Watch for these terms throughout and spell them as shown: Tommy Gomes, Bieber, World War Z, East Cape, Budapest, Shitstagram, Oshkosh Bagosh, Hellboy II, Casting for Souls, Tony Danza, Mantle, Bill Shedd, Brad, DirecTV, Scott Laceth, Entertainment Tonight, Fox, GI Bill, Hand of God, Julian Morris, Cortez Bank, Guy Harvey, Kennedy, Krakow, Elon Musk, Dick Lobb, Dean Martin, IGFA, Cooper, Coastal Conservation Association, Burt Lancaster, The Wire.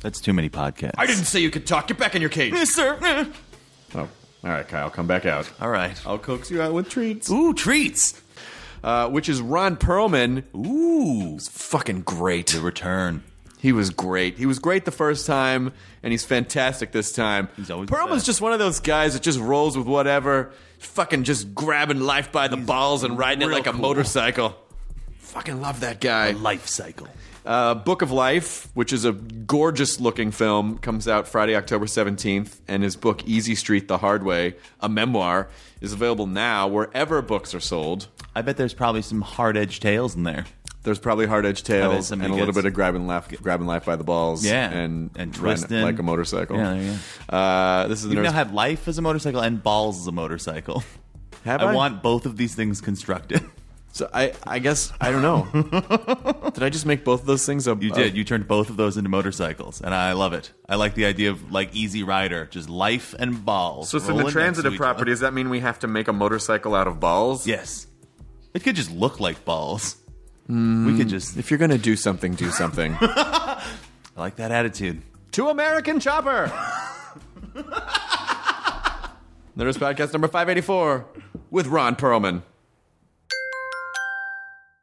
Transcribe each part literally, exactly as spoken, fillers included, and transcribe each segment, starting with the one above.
That's too many podcasts. I didn't say you could talk. Get back in your cage. Yes, sir. Oh, all right, Kyle. Come back out. All right. I'll coax you out with treats. Ooh, treats. Uh, which is Ron Perlman. Ooh. It's fucking great. The return. He was great. He was great the first time, and he's fantastic this time. He's always Perlman's just one of those guys that just rolls with whatever, fucking just grabbing life by the he's balls and riding it like cool. a motorcycle. Fucking love that guy. A life cycle. Uh, Book of Life, which is a gorgeous-looking film, comes out Friday, October seventeenth, and his book Easy Street the Hard Way, a memoir, is available now wherever books are sold. I bet there's probably some hard-edge tales in there. There's probably hard-edge tales and a little bit of grabbing life, grabbing life by the balls yeah. and, and twisting like a motorcycle. Yeah, there you go. Uh, this is the you nurse- now have life as a motorcycle and balls as a motorcycle. Have I? I want both of these things constructed. So I, I guess, I don't know. Did I just make both of those things up? You did. You turned both of those into motorcycles, and I love it. I like the idea of, like, Easy Rider, just life and balls. So, so the transitive property, does that mean we have to make a motorcycle out of balls? Yes. It could just look like balls. Mm, we could just... If you're going to do something, do something. I like that attitude. To American Chopper! Nerdist Podcast number five eighty-four with Ron Perlman.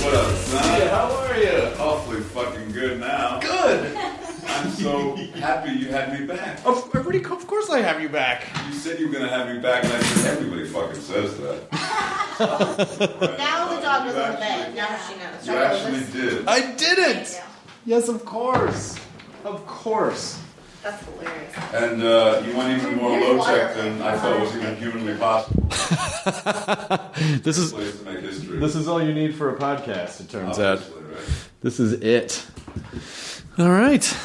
What up, son? Yeah, how are you? Awfully fucking good now. Good! I'm so happy you had me back. Of, everybody, of course I have you back. You said you were going to have me back, and I said everybody fucking says that. Right. Now the dog was on the bed. Now she knows. You actually did. I didn't! Yes, of course. Of course. That's hilarious. And uh, you went even more low-tech than I thought was even humanly possible. This is this is all you need for a podcast, it turns Obviously, out. Right. This is it. All right.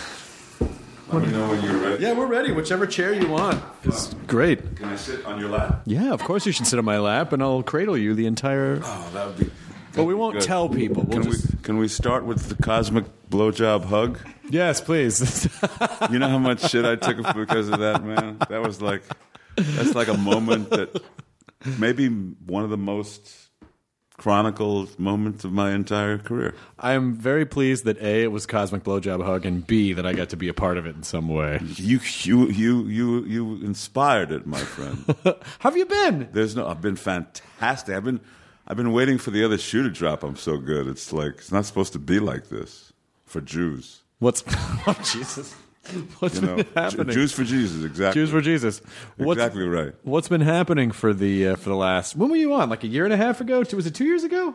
Let me know when you're ready. Yeah, we're ready. Whichever chair you want is great. Can I sit on your lap? Yeah, of course you should sit on my lap, and I'll cradle you the entire... Oh, that would be... But we won't Good. tell people. We'll can, just... we, can we start with the cosmic blowjob hug? Yes, please. You know how much shit I took because of that, man? That was like... That's like a moment that... Maybe one of the most... chronicled moments of my entire career. I am very pleased that A, it was Cosmic Blowjob Hug, and B, that I got to be a part of it in some way. You you you you, you inspired it, my friend. How have you been? There's no. I've been fantastic. I've been I've been waiting for the other shoe to drop. I'm so good. It's like it's not supposed to be like this for Jews. What's oh, Jesus? What's you know, been happening? Jews for Jesus, exactly. Jews for Jesus, what's, exactly right. What's been happening for the uh, for the last? When were you on? Like a year and a half ago? Was it two years ago?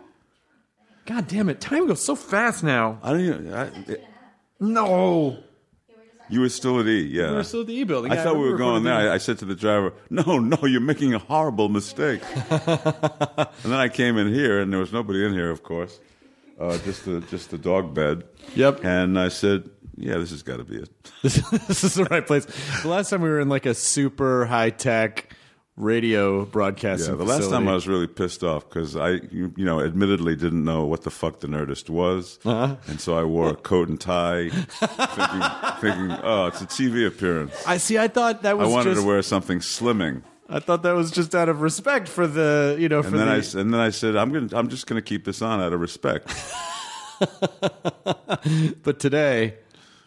God damn it! Time goes so fast now. I don't even. I, it, no. You were still at E, yeah. We were still at the E building. I, I thought we were going there. I, I said to the driver, "No, no, you're making a horrible mistake." And then I came in here, and there was nobody in here, of course. Uh, just the just the dog bed. Yep. And I said, yeah, this has got to be it. This, this is the right place. The last time we were in like a super high tech radio broadcasting. Yeah, the facility. Last time I was really pissed off because I, you, you know, admittedly didn't know what the fuck the Nerdist was, uh-huh. and so I wore a coat and tie, thinking, thinking, oh, it's a T V appearance. I see. I thought that was. I wanted just... to wear something slimming. I thought that was just out of respect for the, you know, for and then the... I, and then I said, I'm gonna, I'm just gonna keep this on out of respect. But today.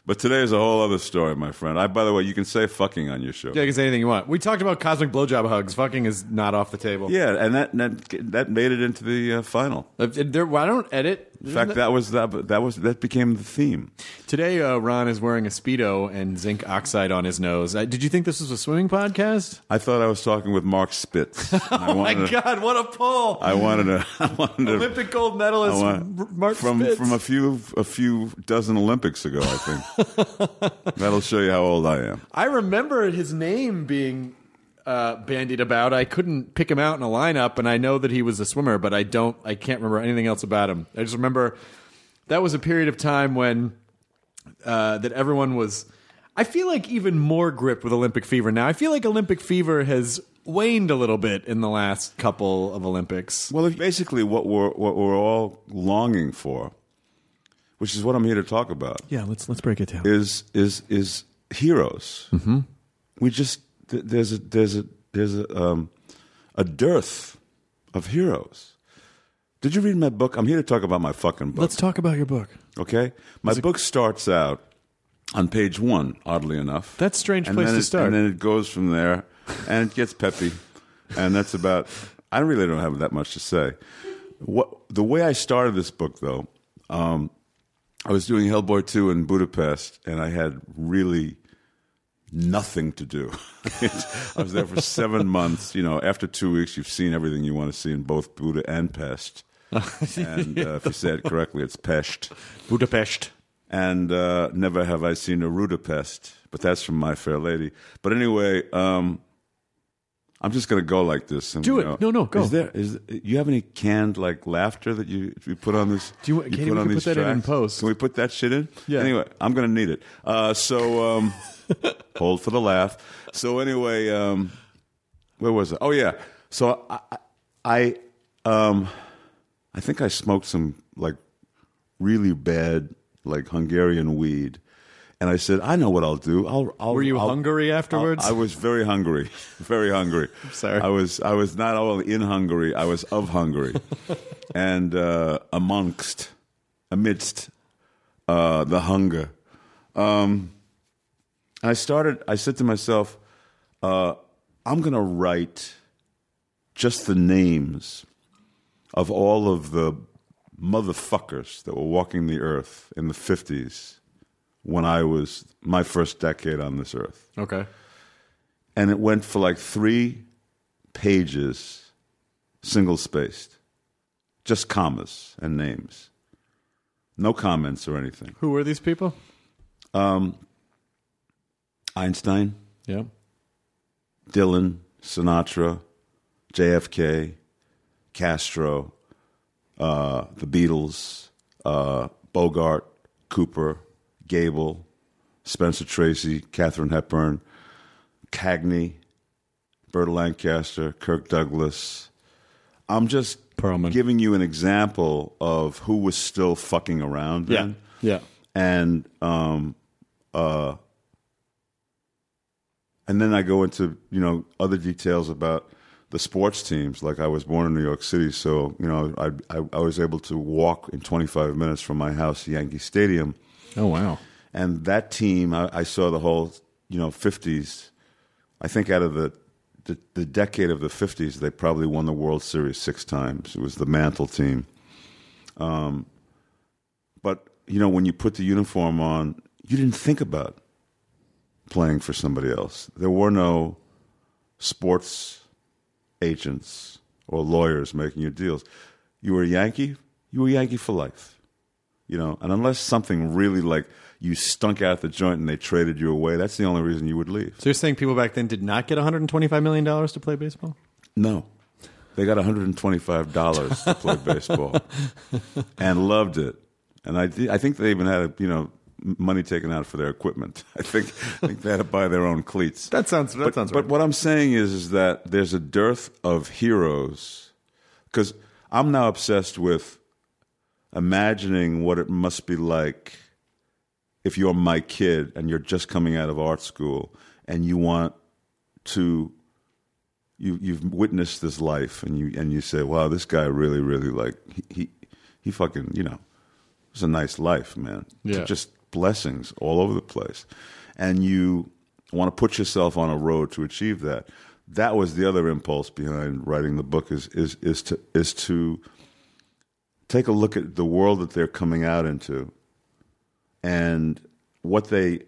But today is a whole other story, my friend. I, by the way, you can say fucking on your show. Yeah, you can say anything you want. We talked about cosmic blowjob hugs. Fucking is not off the table. Yeah, and that that, that made it into the uh, final. Uh, there, well, I don't edit. In fact, that, that was that that was that became the theme. Today, uh, Ron is wearing a Speedo and zinc oxide on his nose. Uh, did you think this was a swimming podcast? I thought I was talking with Mark Spitz. oh I my God, to, what a pull! I wanted a I wanted Olympic to, gold medalist want, Mark from, Spitz from a few a few dozen Olympics ago, I think. That'll show you how old I am. I remember his name being uh, bandied about. I couldn't pick him out in a lineup, and I know that he was a swimmer, but I don't. I can't remember anything else about him. I just remember that was a period of time when uh, that everyone was. I feel like even more gripped with Olympic fever now. I feel like Olympic fever has waned a little bit in the last couple of Olympics. Well, it's basically what we're what we're all longing for. Which is what I'm here to talk about. Yeah, let's let's break it down. Is is is heroes? Mm-hmm. We just there's a there's a there's a um, a dearth of heroes. Did you read my book? I'm here to talk about my fucking book. Let's talk about your book. Okay, my it... book starts out on page one. Oddly enough, that's a strange place to it, start. And then it goes from there, and it gets peppy, and that's about. I really don't have that much to say. What the way I started this book though. Um, I was doing Hellboy two in Budapest, and I had really nothing to do. I was there for seven months. You know, after two weeks, you've seen everything you want to see in both Buda and Pest. And uh, if you say it correctly, it's Pest. Budapest. And uh, never have I seen a Rudapest, but that's from My Fair Lady. But anyway, um, I'm just going to go like this. And, do it. You know, no, no, go. Is there? Is you have any canned like laughter that you we put on this? Do you, you Katie, put we on can these put that tracks? In post? Can we put that shit in? Yeah. Anyway, I'm going to need it. Uh, so um, hold for the laugh. So anyway, um, where was I? Oh yeah. So I, I, um, I think I smoked some like really bad like Hungarian weed. And I said, I know what I'll do. I'll. I'll Were you I'll, hungry afterwards? I'll, I was very hungry, very hungry. I'm sorry, I was. I was not only in Hungary. I was of Hungary, and uh, amongst, amidst, uh, the hunger. Um, I started. I said to myself, uh, I'm going to write just the names of all of the motherfuckers that were walking the earth in the fifties. When I was my first decade on this earth. Okay. And it went for like three pages, single spaced, just commas and names, no comments or anything. Who were these people? Um, Einstein. Yeah. Dylan, Sinatra, J F K, Castro, uh, the Beatles, uh, Bogart, Cooper. Gable, Spencer Tracy, Katherine Hepburn, Cagney, Burt Lancaster, Kirk Douglas. I'm just Perlman. Giving you an example of who was still fucking around then. Yeah, yeah. And um, uh, and then I go into you know other details about the sports teams. Like I was born in New York City, so you know I I, I was able to walk in twenty-five minutes from my house to Yankee Stadium. Oh, wow. And that team, I, I saw the whole, you know, fifties. I think out of the, the the decade of the fifties, they probably won the World Series six times. It was the Mantle team. Um, but, you know, when you put the uniform on, you didn't think about playing for somebody else. There were no sports agents or lawyers making your deals. You were a Yankee, you were a Yankee for life. You know, and unless something really like you stunk out the joint and they traded you away, that's the only reason you would leave. So you're saying people back then did not get one hundred twenty-five million dollars to play baseball? No. They got one hundred twenty-five dollars to play baseball and loved it. And I, I think they even had, a, you know, money taken out for their equipment. I think, I think they had to buy their own cleats. That sounds that but, sounds right. But what I'm saying is, is that there's a dearth of heroes, because I'm now obsessed with imagining what it must be like if you're my kid and you're just coming out of art school and you want to, you you've witnessed this life and you and you say, wow, this guy really really like he he, he fucking, you know, it's a nice life, man. Yeah. Just blessings all over the place, and you want to put yourself on a road to achieve that. That was the other impulse behind writing the book, is is is to is to take a look at the world that they're coming out into and what they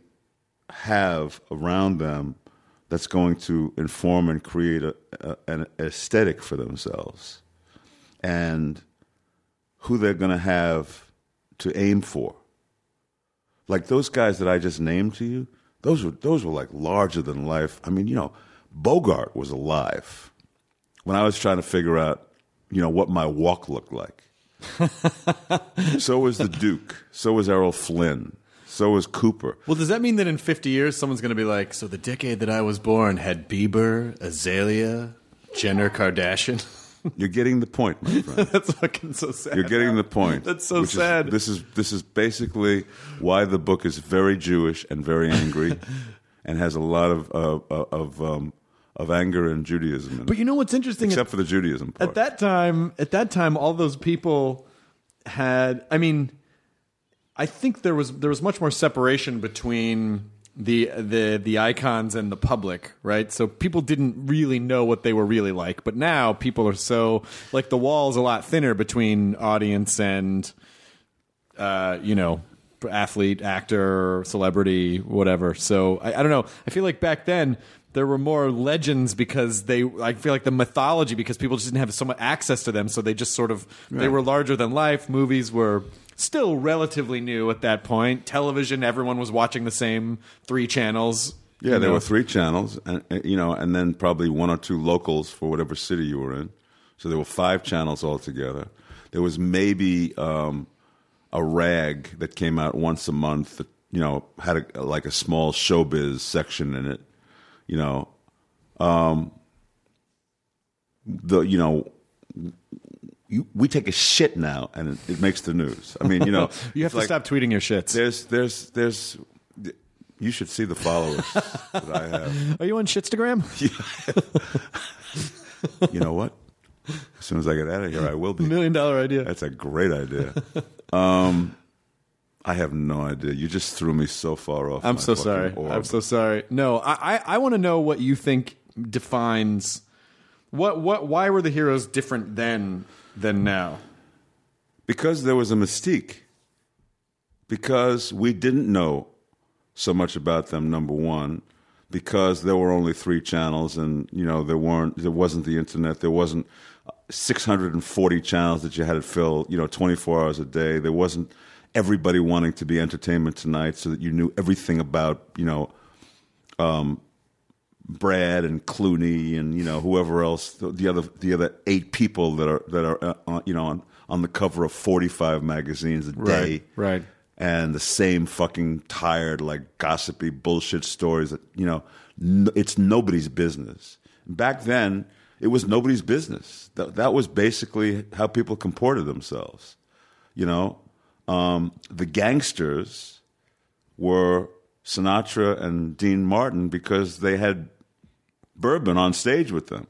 have around them that's going to inform and create a, a, an aesthetic for themselves, and who they're going to have to aim for. Like those guys that I just named to you, those were those were like larger than life. I mean, you know, Bogart was alive when I was trying to figure out, you know, what my walk looked like. So was the Duke. So was Errol Flynn. So was Cooper. Well, does that mean that in fifty years, someone's going to be like, so the decade that I was born had Bieber, Azalea, Jenner, Kardashian? You're getting the point, my friend. That's fucking so sad. You're getting the point. That's so sad. Is, this is this is basically why the book is very Jewish and very angry, and has a lot of uh, of um, of anger and Judaism. In but it. You know what's interesting, except at, for the Judaism part. At that time, at that time, all those people had. I mean, I think there was there was much more separation between the the the icons and the public, right? So people didn't really know what they were really like, but now people are so, like, the wall's a lot thinner between audience and uh you know, athlete, actor, celebrity, whatever. So I, I don't know, I feel like back then there were more legends because they, I feel like the mythology, because people just didn't have so much access to them, so they just sort of, right, they were larger than life. Movies were still relatively new at that point. Television, everyone was watching the same three channels. Yeah, there know. were three channels, and you know, and then probably one or two locals for whatever city you were in. So there were five channels altogether. There was maybe um, a rag that came out once a month that, you know, had a, like a small showbiz section in it. You know, um, the you know. You, we take a shit now, and it, it makes the news. I mean, you know, you have to, like, stop tweeting your shits. There's, there's, there's. You should see the followers that I have. Are you on Shitstagram? Yeah. You know what? As soon as I get out of here, I will be. Million dollar idea. That's a great idea. Um, I have no idea. You just threw me so far off. I'm my so sorry. Orb. I'm so sorry. No, I, I, I want to know what you think defines what, what, why were the heroes different then? Than now, because there was a mystique, because we didn't know so much about them, number one, because there were only three channels, and you know, there weren't there wasn't the internet, there wasn't six hundred forty channels that you had to fill, you know, twenty-four hours a day. There wasn't everybody wanting to be Entertainment Tonight, so that you knew everything about, you know, um Brad and Clooney and, you know, whoever else, the other the other eight people that are that are uh, you know, on, on the cover of forty-five magazines a day, right, right, and the same fucking tired, like, gossipy bullshit stories that, you know, no, it's nobody's business. Back then, it was nobody's business. That that was basically how people comported themselves. You know, um, the gangsters were Sinatra and Dean Martin because they had bourbon on stage with them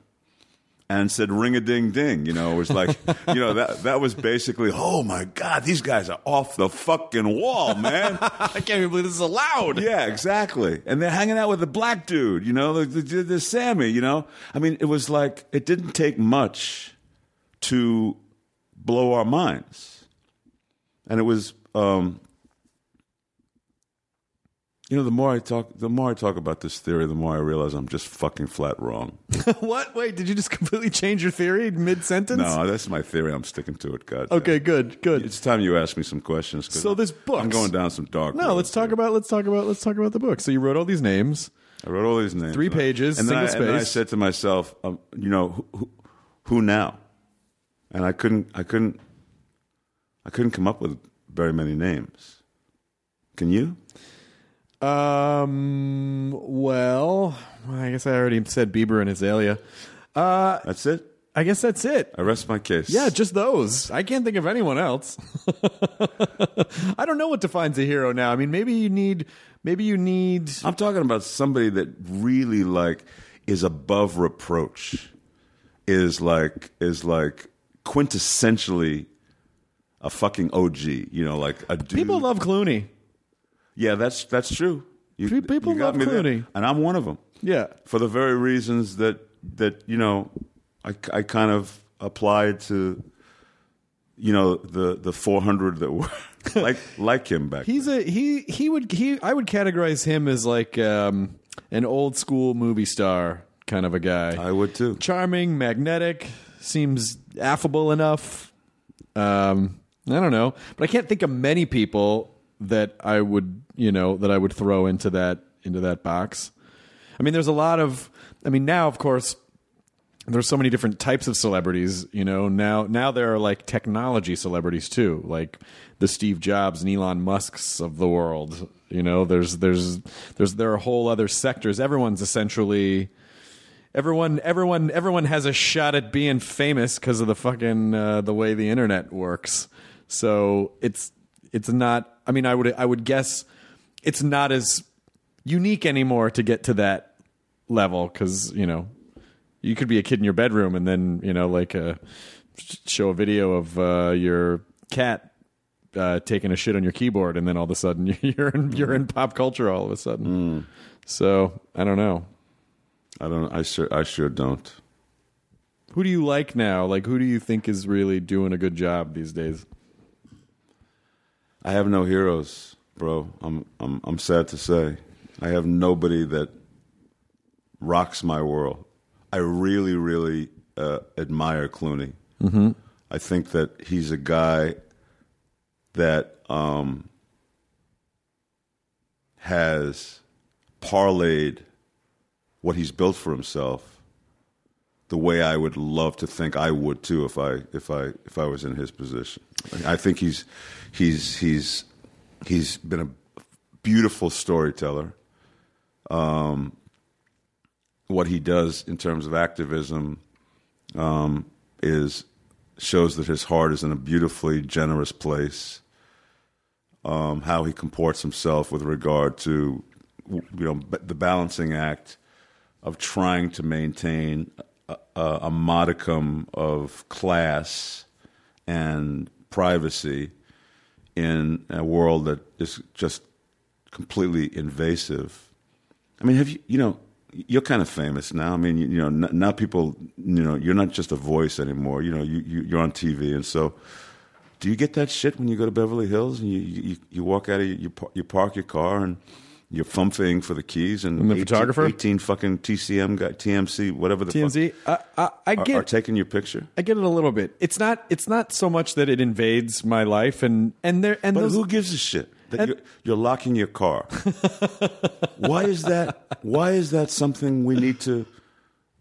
and said ring-a-ding-ding. You know, it was like, you know, that that was basically, oh my God, these guys are off the fucking wall, man. I can't even believe this is allowed. Yeah, exactly. And they're hanging out with the black dude, you know, the, the, the Sammy, you know. I mean, it was like, it didn't take much to blow our minds. And it was, um, you know, the more I talk, the more I talk about this theory, the more I realize I'm just fucking flat wrong. What? Wait, did you just completely change your theory mid-sentence? No, that's my theory. I'm sticking to it. God. Okay, damn. good, good. It's time you ask me some questions. Cause so this book, I'm going down some dark. No, let's talk here. about. Let's talk about. Let's talk about the book. So you wrote all these names. I wrote all these names. Three pages, and single space. And I said to myself, um, you know, who, who, who now? And I couldn't. I couldn't. I couldn't come up with very many names. Can you? Um. Well, I guess I already said Bieber and Azalea. Uh, that's it? I guess that's it. I rest my case. Yeah, just those. I can't think of anyone else. I don't know what defines a hero now. I mean, maybe you need... Maybe you need... I'm talking about somebody that really, like, is above reproach. Is, like, is like quintessentially a fucking O G. You know, like a dude... People love Clooney. Yeah, that's that's true. You, People you love Clooney. There. And I'm one of them. Yeah. For the very reasons that, that you know... I, I kind of applied to, you know, the, the four hundred that were like like him back. He's then. a he he would he I would categorize him as like um, an old school movie star kind of a guy. I would too. Charming, magnetic, seems affable enough. Um, I don't know, but I can't think of many people that I would you know that I would throw into that into that box. I mean, there's a lot of. I mean, now of course. There's so many different types of celebrities, you know. Now, now there are like technology celebrities too, like the Steve Jobs and Elon Musks of the world. You know, there's, there's, there's, there are whole other sectors. Everyone's essentially, everyone, everyone, everyone has a shot at being famous because of the fucking uh, the way the internet works. So it's, it's not. I mean, I would, I would guess it's not as unique anymore to get to that level because you know. You could be a kid in your bedroom and then, you know, like uh, show a video of uh, your cat uh, taking a shit on your keyboard and then all of a sudden you're in, you're in pop culture all of a sudden. Mm. So, I don't know. I don't I sure I sure don't. Who do you like now? Like who do you think is really doing a good job these days? I have no heroes, bro. I'm I'm I'm sad to say. I have nobody that rocks my world. I really, really uh, admire Clooney. Mm-hmm. I think that he's a guy that um, has parlayed what he's built for himself the way I would love to think I would too if I if I if I was in his position. I think he's he's he's he's been a beautiful storyteller. Um. What he does in terms of activism um, is shows that his heart is in a beautifully generous place. Um, how he comports himself with regard to, you know, the balancing act of trying to maintain a, a modicum of class and privacy in a world that is just completely invasive. I mean, have you, you know. You're kind of famous now. I mean, you, you know, now people, you know, you're not just a voice anymore. You know, you, you, you're on T V. And so do you get that shit when you go to Beverly Hills and you, you, you walk out of, you, you park your car and you're fumfing for the keys and, and the eighteen, photographer? eighteen fucking T C M guy, T M C, whatever the T M Z, fuck. I, I, I get, are, are taking your picture. I get it a little bit. It's not, it's not so much that it invades my life and, and there, and but those, who gives a shit? That you're, you're locking your car. Why is that? Why is that something we need to?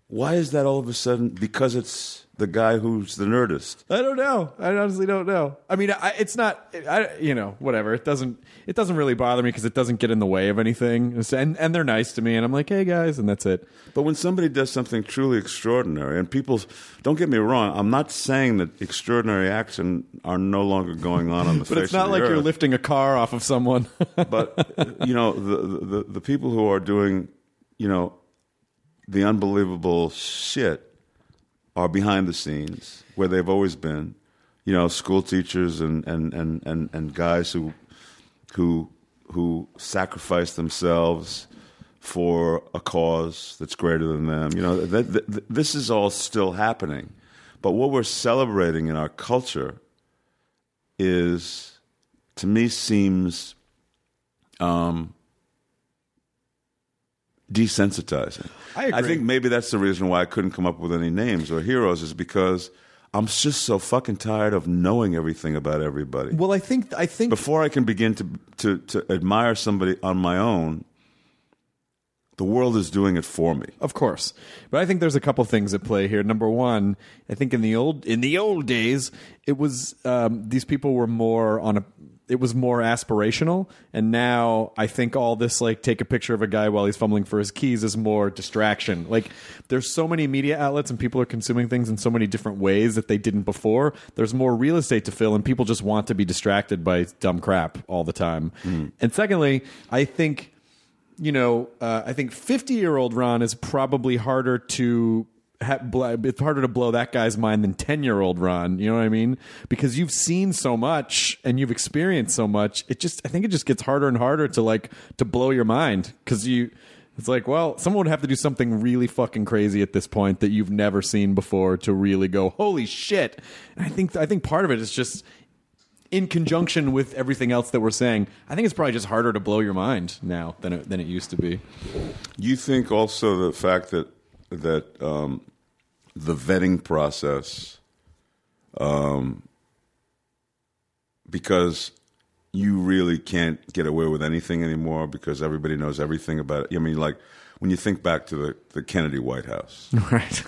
Why is that all of a sudden? Because it's the guy who's the nerdist. I don't know. I honestly don't know. I mean, I, it's not. I, you know, whatever. It doesn't. It doesn't really bother me because it doesn't get in the way of anything. And and they're nice to me, and I'm like, hey guys, and that's it. But when somebody does something truly extraordinary, and people, don't get me wrong, I'm not saying that extraordinary action are no longer going on on the face of the earth. But it's not like you're lifting a car off of someone. But you know, the, the the people who are doing, you know, the unbelievable shit. Are behind the scenes where they've always been, you know, school teachers and and, and, and, and guys who who who sacrifice themselves for a cause that's greater than them. You know, th- th- this is all still happening, but what we're celebrating in our culture is, to me, seems um, desensitizing. I agree. I think maybe that's the reason why I couldn't come up with any names or heroes is because I'm just so fucking tired of knowing everything about everybody. Well, I think I think before I can begin to to, to admire somebody on my own, The world is doing it for me. Of course. But I think there's a couple things at play here. Number one, I think in the old in the old days, it was um, these people were more on a it was more aspirational. And now I think all this, like, take a picture of a guy while he's fumbling for his keys is more distraction. Like, there's so many media outlets and people are consuming things in so many different ways that they didn't before. There's more real estate to fill and people just want to be distracted by dumb crap all the time. Mm. And secondly, I think, you know, uh, I think fifty-year-old Ron is probably harder to... it's harder to blow that guy's mind than ten-year-old Ron, you know what I mean? Because you've seen so much and you've experienced so much. It just, I think it just gets harder and harder to, like, to blow your mind because you, it's like, well, someone would have to do something really fucking crazy at this point that you've never seen before to really go, holy shit. And I think, I think part of it is just in conjunction with everything else that we're saying. I think it's probably just harder to blow your mind now than it, than it used to be. You think also the fact that that um, the vetting process, um, because you really can't get away with anything anymore because everybody knows everything about it. I mean, like, when you think back to the, the Kennedy White House. Right.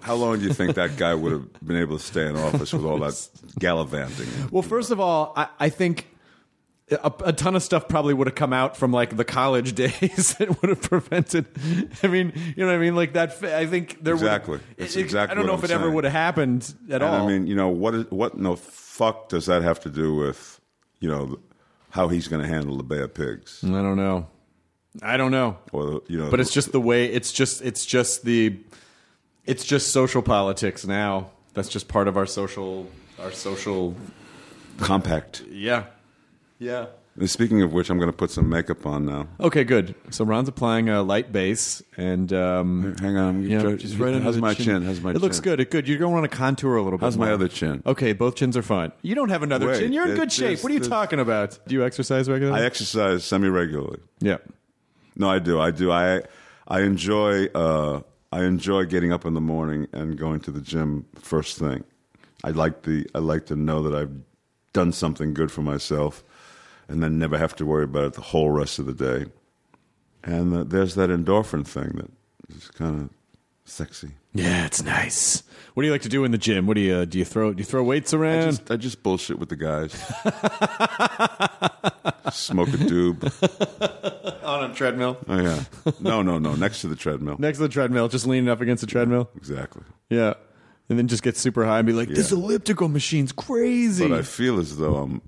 How long do you think that guy would have been able to stay in office with all that gallivanting? Well, first of all, I, I think... A, a ton of stuff probably would have come out from, like, the college days that would have prevented. I mean, you know what I mean? Like that. I think there exactly. Would, it's it, exactly. I don't know if I'm it saying. Ever would have happened at and all. I mean, you know, what? Is, what in the fuck does that have to do with, you know, how he's going to handle the Bay of Pigs? I don't know. I don't know. Or, you know, but it's just the way. It's just. It's just the. It's just social politics now. That's just part of our social. Our social compact. Yeah. Yeah. And speaking of which, I'm going to put some makeup on now. Okay, good. So Ron's applying a light base, and um, hang on, you know, just right under how's my chin. chin? How's my? It chin? looks good. It good. You're going to want to contour a little bit. How's more. my other chin? Okay, both chins are fine. You don't have another Wait, chin. You're in good shape. What are you talking about? Do you exercise regularly? I exercise semi-regularly. Yeah. No, I do. I do. I I enjoy uh, I enjoy getting up in the morning and going to the gym first thing. I like the I like to know that I've done something good for myself. And then never have to worry about it the whole rest of the day. And uh, there's that endorphin thing that is kind of sexy. Yeah, it's nice. What do you like to do in the gym? What do you uh, do? You throw do you throw weights around? I just, I just bullshit with the guys. Smoke a doob on a treadmill. Oh yeah, no, no, no. Next to the treadmill. Next to the treadmill, just leaning up against the treadmill. Exactly. Yeah, and then just get super high and be like, yeah. "This elliptical machine's crazy." But I feel as though I'm,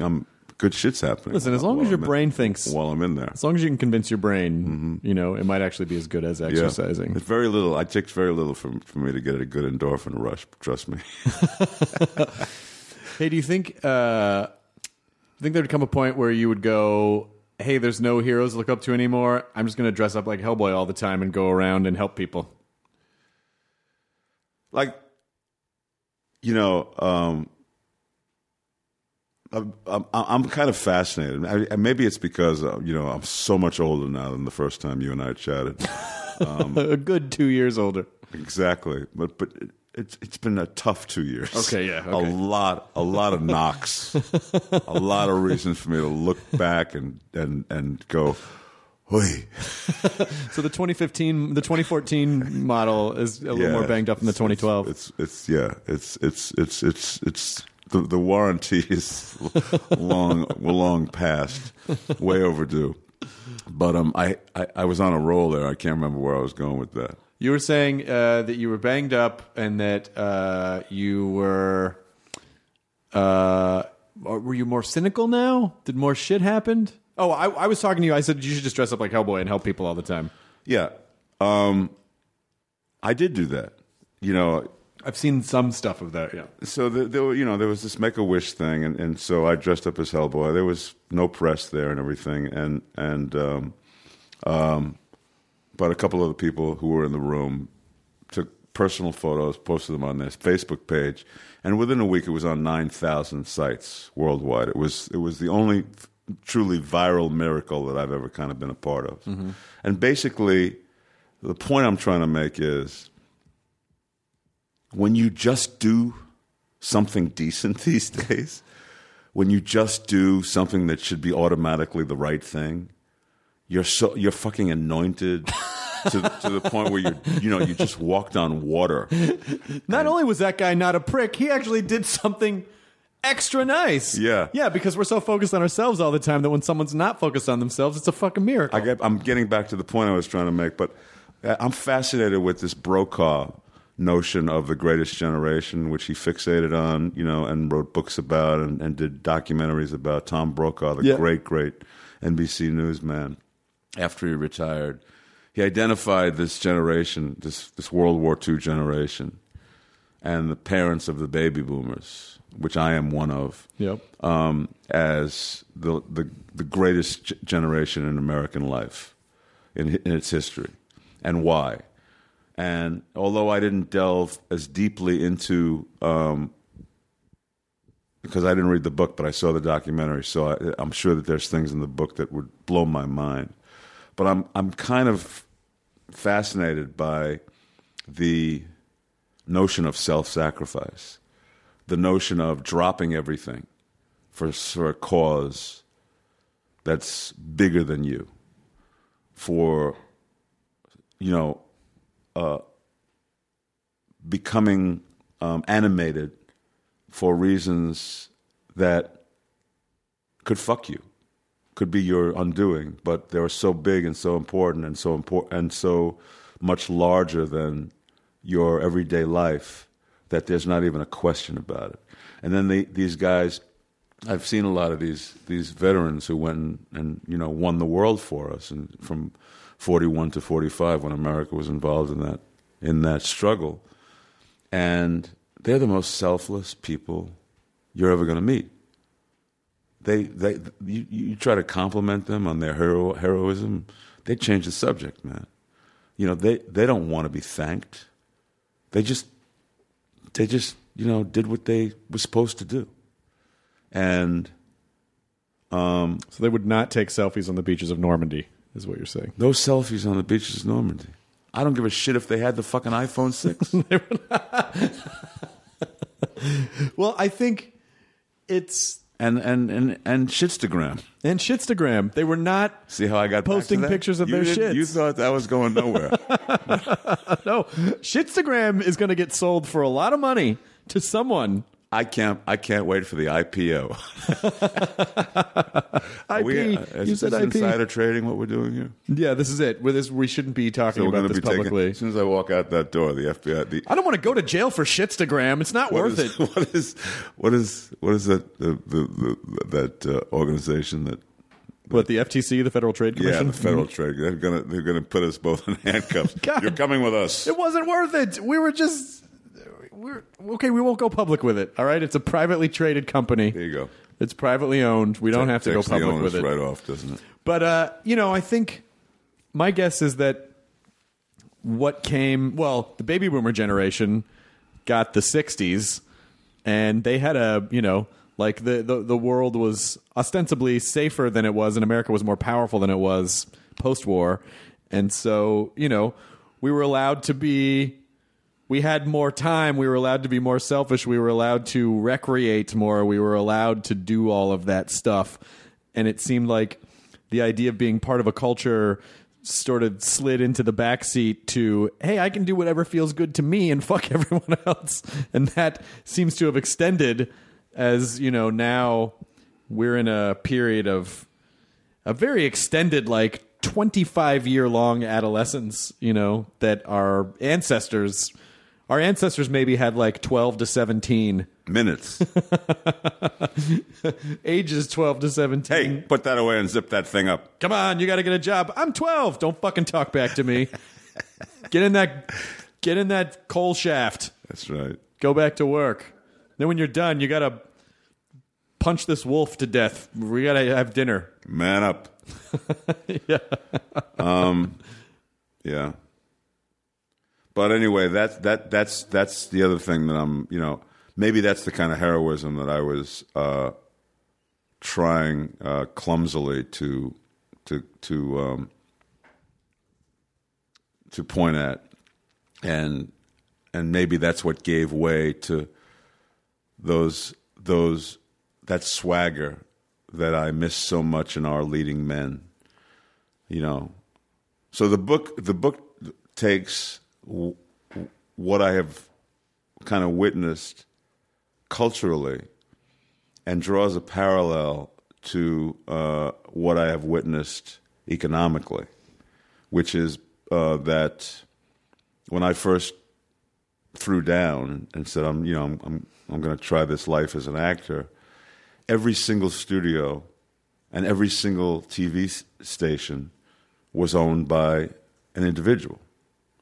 I'm. Good shit's happening. Listen, as long as your in, brain thinks... While I'm in there. As long as you can convince your brain, mm-hmm. you know, it might actually be as good as exercising. Yeah. It's very little. I take very little for, for me to get a good endorphin rush. Trust me. Hey, do you think... Uh, do you think there would come a point where you would go, hey, there's no heroes to look up to anymore. I'm just going to dress up like Hellboy all the time and go around and help people? Like, you know... Um, I'm, I'm, I'm kind of fascinated. I, maybe it's because uh, you know I'm so much older now than the first time you and I chatted. Um, a good two years older. Exactly, but but it, it's it's been a tough two years. Okay, yeah, okay. a lot a lot of knocks, a lot of reasons for me to look back and and and go. So the twenty fifteen, the twenty fourteen model is a little yeah, more banged up than the twenty twelve. It's it's yeah, it's it's it's it's it's. The, the warranty is long, long past, way overdue. But um, I, I, I was on a roll there. I can't remember where I was going with that. You were saying uh, that you were banged up and that uh, you were. Uh, were you more cynical now? Did more shit happen? Oh, I, I was talking to you. I said you should just dress up like Hellboy and help people all the time. Yeah, um, I did do that. You know. I've seen some stuff of that, yeah. So the, there, were, you know, there was this Make-A-Wish thing, and, and so I dressed up as Hellboy. There was no press there and everything, and and um, um, but a couple of the people who were in the room took personal photos, posted them on their Facebook page, and within a week it was on nine thousand sites worldwide. It was it was the only truly viral miracle that I've ever kind of been a part of, mm-hmm. and basically, the point I'm trying to make is. When you just do something decent these days, when you just do something that should be automatically the right thing, you're so you're fucking anointed to the, to the point where you you know you just walked on water. Not and, only was that guy not a prick, he actually did something extra nice. Yeah, yeah, because we're so focused on ourselves all the time that when someone's not focused on themselves, it's a fucking miracle. I get, I'm getting back to the point I was trying to make, but I'm fascinated with this Brokaw notion of the greatest generation, which he fixated on, you know, and wrote books about and, and did documentaries about. Tom Brokaw, the yeah. great, great N B C newsman, after he retired, he identified this generation, this this World War Two generation, and the parents of the baby boomers, which I am one of, yep. um, as the, the the greatest generation in American life, in in its history, and why. And although I didn't delve as deeply into, um, because I didn't read the book, but I saw the documentary, so I, I'm sure that there's things in the book that would blow my mind. But I'm I'm kind of fascinated by the notion of self-sacrifice, the notion of dropping everything for, for a cause that's bigger than you, for, you know, Uh, becoming um, animated for reasons that could fuck you, could be your undoing, but they were so big and so important and so important and so much larger than your everyday life that there's not even a question about it. And then they, these guys, I've seen a lot of these these veterans who went and, and you know won the world for us, and from forty-one to forty-five, when America was involved in that in that struggle, and they're the most selfless people you're ever going to meet. They they you, you try to compliment them on their hero, heroism, they change the subject, man. You know they, they don't want to be thanked. They just they just you know did what they were supposed to do, and um. So they would not take selfies on the beaches of Normandy. Is what you're saying. No selfies on the beaches of Normandy. I don't give a shit if they had the fucking iPhone six. Well, I think it's and and and and shitstagram and shitstagram. They were not. See how I got posting pictures of you their shits. You thought that was going nowhere. No, shitstagram is going to get sold for a lot of money to someone. I can't. I can't wait for the I P O. I P. We, uh, is you said I P. Insider trading. What we're doing here? Yeah, this is it. We're this, we shouldn't be talking so about this publicly. Taking, as soon as I walk out that door, the F B I. The, I don't want to go to jail for shitstagram. It's not worth is, it. What is? What is? What is that? The, the, the, that uh, organization that. What, the F T C, the Federal Trade Commission? Yeah, the Federal Trade. They're gonna. They're gonna put us both in handcuffs. God, you're coming with us. It wasn't worth it. We were just. We're okay. We won't go public with it. All right. It's a privately traded company. There you go. It's privately owned. We don't have to go public with it. Takes the onus right off, doesn't it? But uh, you know, I think my guess is that what came well, the baby boomer generation got the sixties, and they had a you know, like the, the the world was ostensibly safer than it was, and America was more powerful than it was post-war, and so you know, we were allowed to be. We had more time. We were allowed to be more selfish. We were allowed to recreate more. We were allowed to do all of that stuff. And it seemed like the idea of being part of a culture sort of slid into the backseat to, hey, I can do whatever feels good to me and fuck everyone else. And that seems to have extended as, you know, now we're in a period of a very extended, like, twenty-five-year-long adolescence, you know, that our ancestors... Our ancestors maybe had like twelve to seventeen minutes. Ages twelve to seventeen. Hey, put that away and zip that thing up. Come on, you got to get a job. I'm twelve. Don't fucking talk back to me. Get in that get in that coal shaft. That's right. Go back to work. Then when you're done, you got to punch this wolf to death. We got to have dinner. Man up. Yeah. Um yeah. But anyway, that that that's that's the other thing that I'm, you know, maybe that's the kind of heroism that I was uh, trying uh, clumsily to to to um, to point at, and and maybe that's what gave way to those those that swagger that I miss so much in our leading men. you know. So the book, the book takes w- w- what I have kind of witnessed culturally and draws a parallel to uh, what I have witnessed economically, which is uh, that when I first threw down and said, "I'm, you know, I'm, I'm, I'm going to try this life as an actor," every single studio and every single T V station was owned by an individual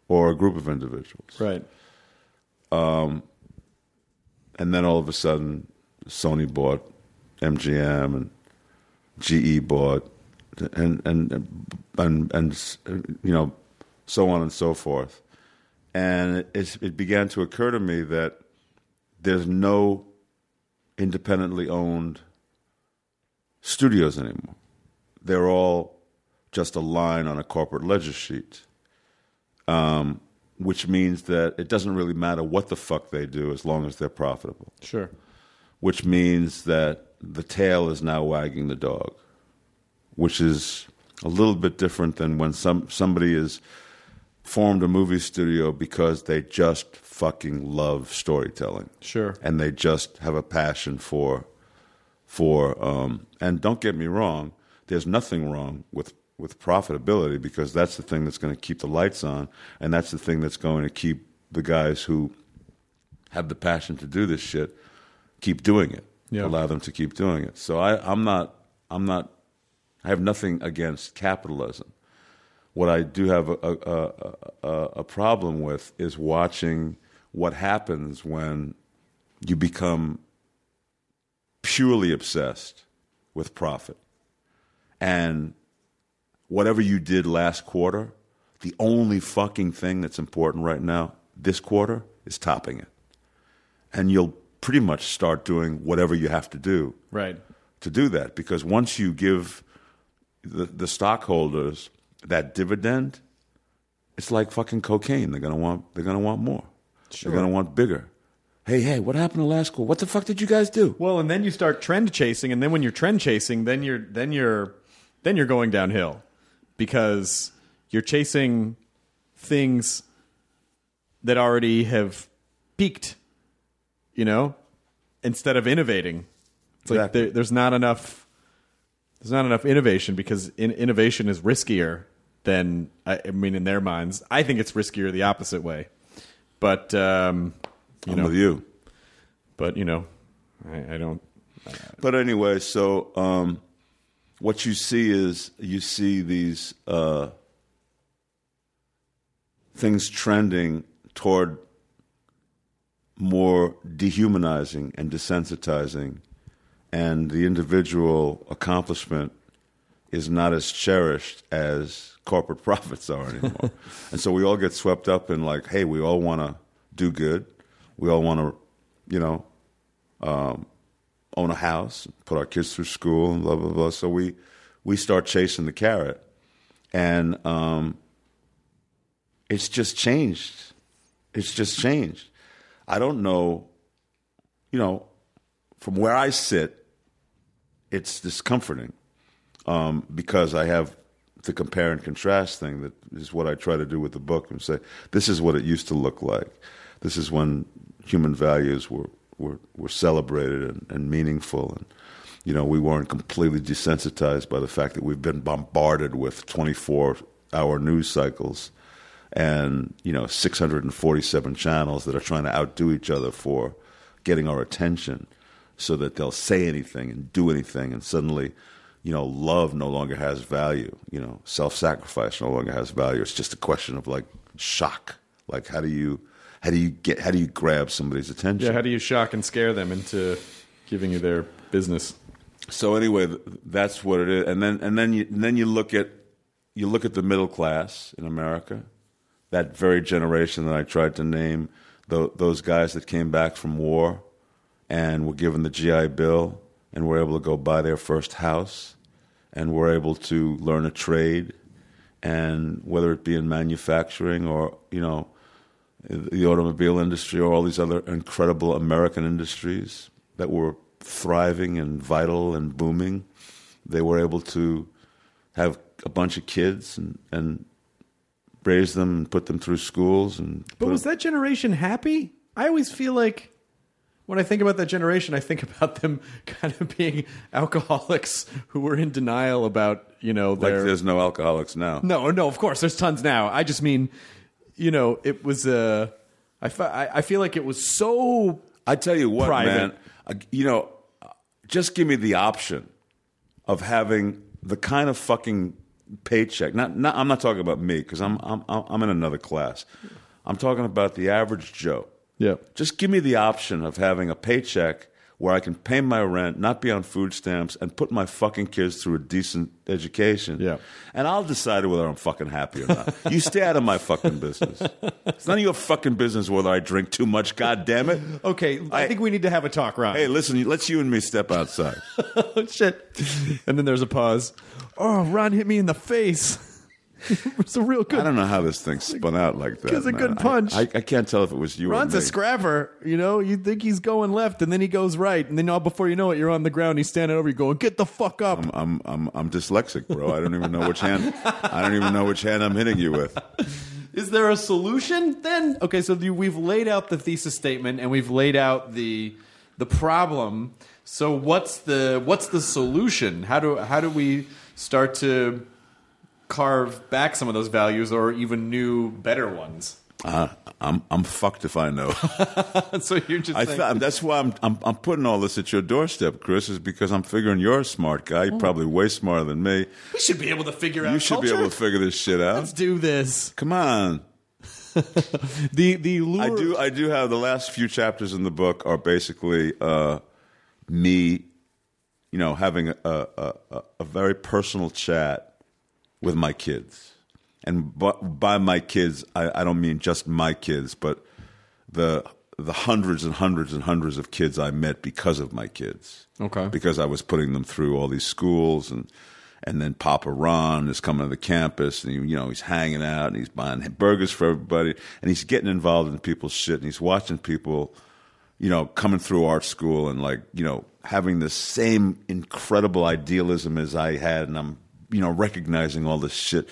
or a group of individuals. Right. Um, and then all of a sudden, Sony bought M G M and G E bought, and and and and, and you know, so on and so forth. And it, it began to occur to me that there's no independently owned studios anymore. They're all just a line on a corporate ledger sheet, um, which means that it doesn't really matter what the fuck they do as long as they're profitable. Sure. Which means that the tail is now wagging the dog, which is a little bit different than when some somebody is... formed a movie studio because they just fucking love storytelling. Sure. And they just have a passion for, for um, and don't get me wrong, there's nothing wrong with, with profitability, because that's the thing that's going to keep the lights on, and that's the thing that's going to keep the guys who have the passion to do this shit keep doing it. Yeah. Allow them to keep doing it. So I, I'm not, I'm not, I have nothing against capitalism. What I do have a, a, a, a problem with is watching what happens when you become purely obsessed with profit. And whatever you did last quarter, the only fucking thing that's important right now, this quarter, is topping it. And you'll pretty much start doing whatever you have to do right to do that. Because once you give the, the stockholders... that dividend, it's like fucking cocaine. They're gonna want. They're gonna want more. Sure. They're gonna want bigger. Hey, hey, what happened to last quarter? What the fuck did you guys do? Well, and then you start trend chasing, and then when you're trend chasing, then you're then you're then you're going downhill, because you're chasing things that already have peaked, you know, instead of innovating. It's exactly. Like there, there's not enough. There's not enough innovation, because in, innovation is riskier than, I, I mean, in their minds. I think it's riskier the opposite way. But, um, you I'm know. with you. But, you know, I, I don't. I, but anyway, so um, what you see is you see these uh, things trending toward more dehumanizing and desensitizing. And the individual accomplishment is not as cherished as corporate profits are anymore. And so we all get swept up in, like, hey, we all want to do good. We all want to, you know, um, own a house, put our kids through school, and blah, blah, blah. So we, we start chasing the carrot. And um, it's just changed. It's just changed. I don't know, you know, from where I sit, it's discomforting um, because I have the compare and contrast thing that is what I try to do with the book, and say, this is what it used to look like. This is when human values were, were, were celebrated and, and meaningful, and you know, we weren't completely desensitized by the fact that we've been bombarded with twenty-four hour news cycles and, you know, six hundred forty-seven channels that are trying to outdo each other for getting our attention, so that they'll say anything and do anything, and suddenly, you know, love no longer has value. You know, self-sacrifice no longer has value. It's just a question of, like, shock. Like, how do you, how do you get, how do you grab somebody's attention? Yeah, how do you shock and scare them into giving you their business? So anyway, that's what it is. And then, and then you, and then you look at, you look at the middle class in America, that very generation that I tried to name, the, those guys that came back from war and were given the G I Bill, and were able to go buy their first house, and were able to learn a trade, and whether it be in manufacturing or, you know, the automobile industry or all these other incredible American industries that were thriving and vital and booming, they were able to have a bunch of kids and, and raise them and put them through schools. And But was them- that generation happy? I always feel like when I think about that generation, I think about them kind of being alcoholics who were in denial about, you know, their... Like there's no alcoholics now. No, no, of course. There's tons now. I just mean, you know, it was... Uh, I, fi- I feel like it was so I tell you what, private. Man. You know, just give me the option of having the kind of fucking paycheck. Not, not I'm not talking about me because I'm, I'm, I'm in another class. I'm talking about the average Joe. Yeah. Just give me the option of having a paycheck where I can pay my rent, not be on food stamps, and put my fucking kids through a decent education. Yeah. And I'll decide whether I'm fucking happy or not. You stay out of my fucking business. It's none of your fucking business whether I drink too much, God damn it. Okay, I, I think we need to have a talk, Ron. Hey, listen, let's you and me step outside. Oh, shit. And then there's a pause. Oh, Ron hit me in the face. It's a real good. I don't know how this thing spun out like that. It's a good punch. I, I, I can't tell if it was you. Ron's or me. A scrapper. You know, you think he's going left, and then he goes right, and then all before you know it, you're on the ground. He's standing over you, going, "Get the fuck up!" I'm, I'm, I'm, I'm dyslexic, bro. I don't even know which hand. I don't even know which hand I'm hitting you with. Is there a solution then? Okay, so the, we've laid out the thesis statement, and we've laid out the the problem. So what's the what's the solution? How do how do we start to carve back some of those values or even new better ones? Uh, I'm I'm fucked if I know. So you're just I saying... th- that's why I'm, I'm I'm putting all this at your doorstep, Chris, is because I'm figuring you're a smart guy. You're oh. probably way smarter than me. We should be able to figure out You should culture. Be able to figure this shit out. Let's do this. Come on. the the lure... I do I do have the last few chapters in the book are basically uh, me, you know, having a a, a, a very personal chat with my kids. And by my kids, I, I don't mean just my kids, but the the hundreds and hundreds and hundreds of kids I met because of my kids. Okay. Because I was putting them through all these schools, and and then Papa Ron is coming to the campus, and he, you know, he's hanging out, and he's buying burgers for everybody, and he's getting involved in people's shit, and he's watching people, you know, coming through art school and, like, you know, having the same incredible idealism as I had, and I'm you know, recognizing all this shit,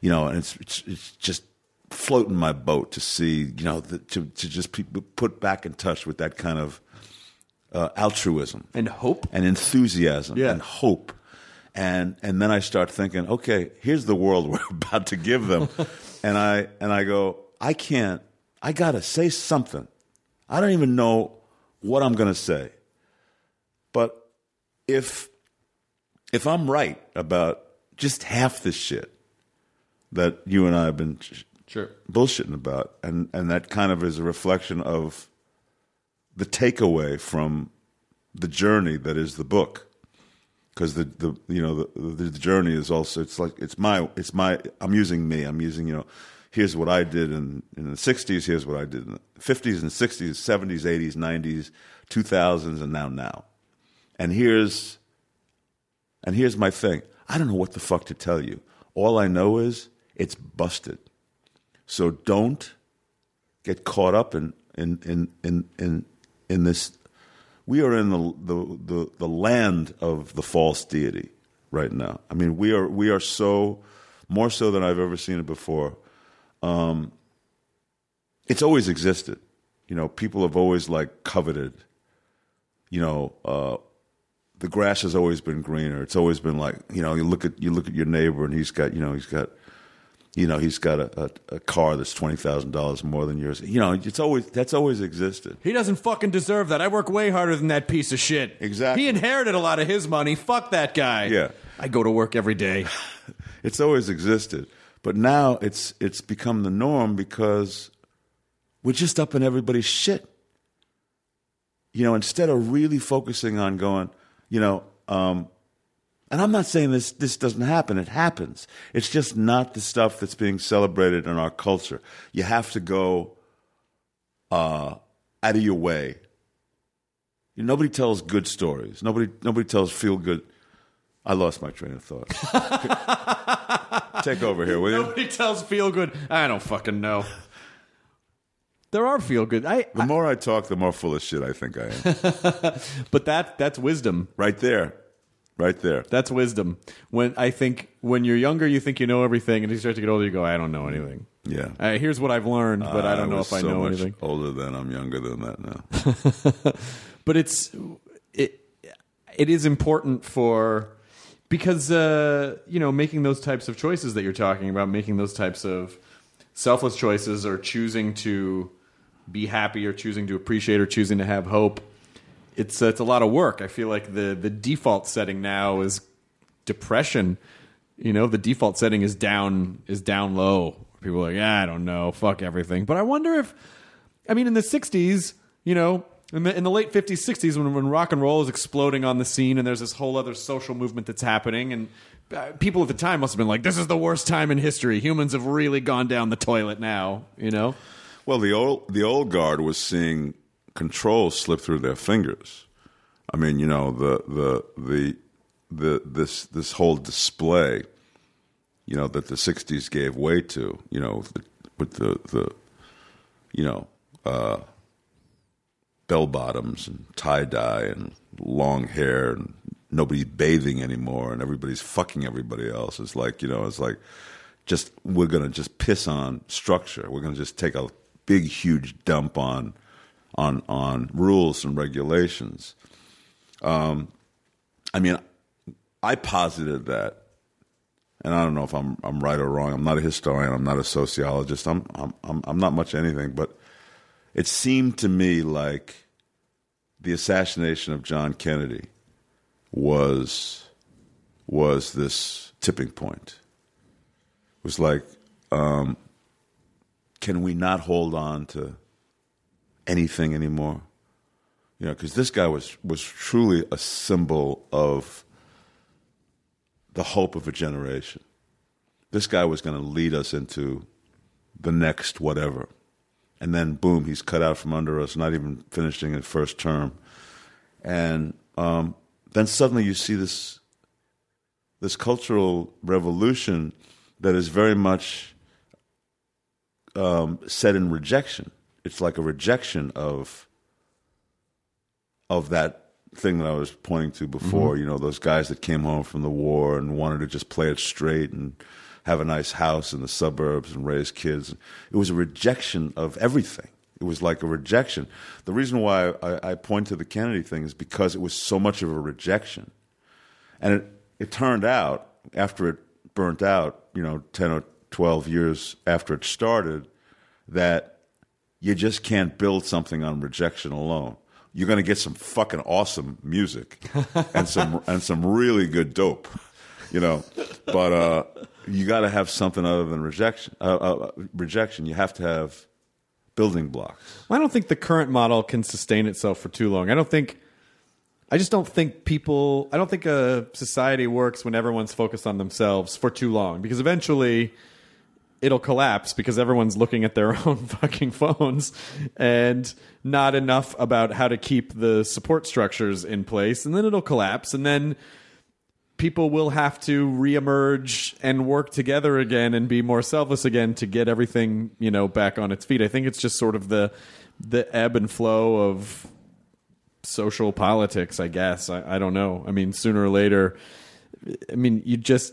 you know, and it's it's, it's just floating my boat to see, you know, the, to to just be put back in touch with that kind of uh, altruism and hope and enthusiasm yeah. and hope, and and then I start thinking, okay, here's the world we're about to give them, and I and I go, I can't, I gotta say something, I don't even know what I'm gonna say, but if if I'm right about just half the shit that you and I have been sure. bullshitting about. And, and that kind of is a reflection of the takeaway from the journey that is the book. Because the, the you know the, the journey is also, it's like it's my it's my I'm using me I'm using you know here's what I did in, in the sixties, here's what I did in the fifties and sixties, seventies, eighties, nineties, two thousands, and now now. And here's and here's my thing. I don't know what the fuck to tell you. All I know is it's busted. So don't get caught up in in in in, in, in this. We are in the, the the the land of the false deity right now. I mean, we are we are so more so than I've ever seen it before. Um, it's always existed. You know, people have always like coveted. You know. Uh, The grass has always been greener. It's always been like, you know, you look at you look at your neighbor and he's got, you know, he's got, you know, he's got a, a, a car that's twenty thousand dollars more than yours. You know, it's always that's always existed. He doesn't fucking deserve that. I work way harder than that piece of shit. Exactly. He inherited a lot of his money. Fuck that guy. Yeah. I go to work every day. It's always existed, but now it's it's become the norm because we're just up in everybody's shit. You know, instead of really focusing on going. You know, um, and I'm not saying this this doesn't happen. It happens. It's just not the stuff that's being celebrated in our culture. You have to go uh, out of your way. You know, nobody tells good stories. Nobody nobody tells feel good. I lost my train of thought. Take over here, will you? Nobody tells feel good. I don't fucking know. There are feel good. I, the more I, I talk, the more full of shit I think I am. But that that's wisdom. Right there. Right there. That's wisdom. When I think when you're younger, you think you know everything, and you start to get older, you go, I don't know anything. Yeah. Uh, here's what I've learned, but I don't I know if I so know much anything. Older than I'm younger than that now. But it's it it is important for because uh, you know making those types of choices that you're talking about, making those types of selfless choices, or choosing to be happy, or choosing to appreciate, or choosing to have hope. It's uh, it's a lot of work. I feel like the, the default setting now is depression. You know, the default setting is down is down low. People are like, yeah, I don't know, fuck everything. But I wonder if, I mean, in the sixties, you know, in the, in the late fifties, sixties, when when rock and roll is exploding on the scene, and there's this whole other social movement that's happening, and uh, people at the time must have been like, this is the worst time in history. Humans have really gone down the toilet now. You know. Well, the old the old guard was seeing control slip through their fingers. I mean, you know, the the the the this this whole display, you know, that the sixties gave way to, you know, the, with the the you know uh, bell bottoms and tie dye and long hair, and nobody's bathing anymore, and everybody's fucking everybody else. It's like, you know, it's like just we're gonna just piss on structure. We're gonna just take a big huge dump on. On, on rules and regulations. Um, I mean, I posited that, and I don't know if I'm I'm right or wrong. I'm not a historian. I'm not a sociologist. I'm I'm I'm not much anything. But it seemed to me like the assassination of John Kennedy was was this tipping point. It was like, um, can we not hold on to anything anymore, you know, because this guy was was truly a symbol of the hope of a generation. This guy was going to lead us into the next whatever, and then boom, he's cut out from under us, not even finishing his first term, and um, then suddenly you see this this cultural revolution that is very much um, set in rejection. It's like a rejection of of that thing that I was pointing to before. Mm-hmm. You know, those guys that came home from the war and wanted to just play it straight and have a nice house in the suburbs and raise kids. It was a rejection of everything. It was like a rejection. The reason why I, I point to the Kennedy thing is because it was so much of a rejection. And it, it turned out, after it burnt out, you know, ten or twelve years after it started, that you just can't build something on rejection alone. You're going to get some fucking awesome music and some and some really good dope, you know. But uh, you got to have something other than rejection. Uh, uh, rejection. You have to have building blocks. Well, I don't think the current model can sustain itself for too long. I don't think. I just don't think people. I don't think a society works when everyone's focused on themselves for too long, because eventually it'll collapse, because everyone's looking at their own fucking phones and not enough about how to keep the support structures in place. And then it'll collapse. And then people will have to reemerge and work together again and be more selfless again to get everything, you know, back on its feet. I think it's just sort of the, the ebb and flow of social politics, I guess. I, I don't know. I mean, sooner or later, I mean, you just...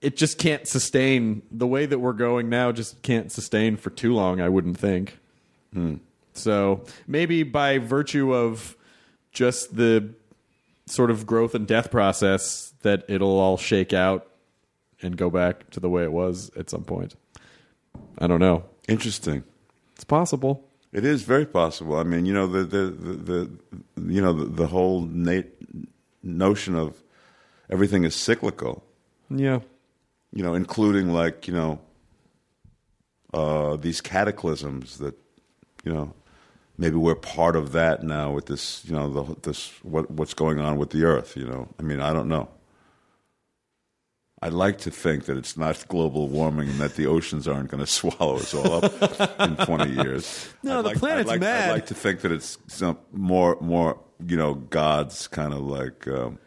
It just can't sustain. The way that we're going now just can't sustain for too long, I wouldn't think. Hmm. So maybe by virtue of just the sort of growth and death process, that it'll all shake out and go back to the way it was at some point. I don't know. Interesting. It's possible. It is very possible. I mean, you know, the the, the, the you know the, the whole na- notion of everything is cyclical. Yeah. You know, including like, you know, uh, these cataclysms that, you know, maybe we're part of that now with this, you know, the, this what what's going on with the Earth, you know. I mean, I don't know. I'd like to think that it's not global warming and that the oceans aren't going to swallow us all up in twenty years. No, I'd the like, planet's I'd like, mad. I'd like to think that it's some more, more you know, God's kind of like... Um,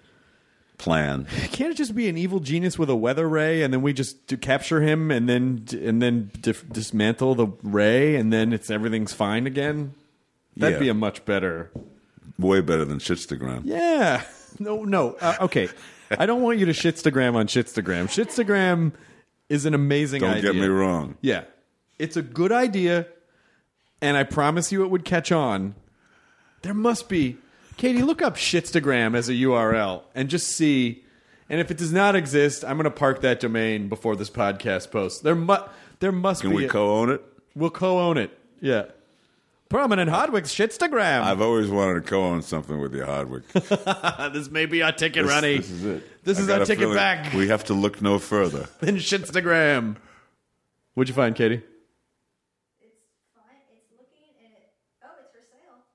plan. Can't it just be an evil genius with a weather ray, and then we just do capture him, and then and then dif- dismantle the ray, and then it's everything's fine again? That'd yeah. be a much better, way better than Shitstagram. Yeah, No, no. Uh, okay. I don't want you to shitstagram on shitstagram. Shitstagram is an amazing don't idea. Don't get me wrong. Yeah. It's a good idea, and I promise you it would catch on. There must be... Katie, look up shitstagram as a U R L and just see... And if it does not exist, I'm going to park that domain before this podcast posts. There, mu- there must Can be... Can we a- co-own it? We'll co-own it. Yeah. Permanent Hardwick's shitstagram. I've always wanted to co-own something with you, Hardwick. This may be our ticket, this, Ronnie. This is it. This I is our ticket back. We have to look no further than shitstagram. What'd you find, Katie? It's fine. It's looking at it. Oh, it's for sale.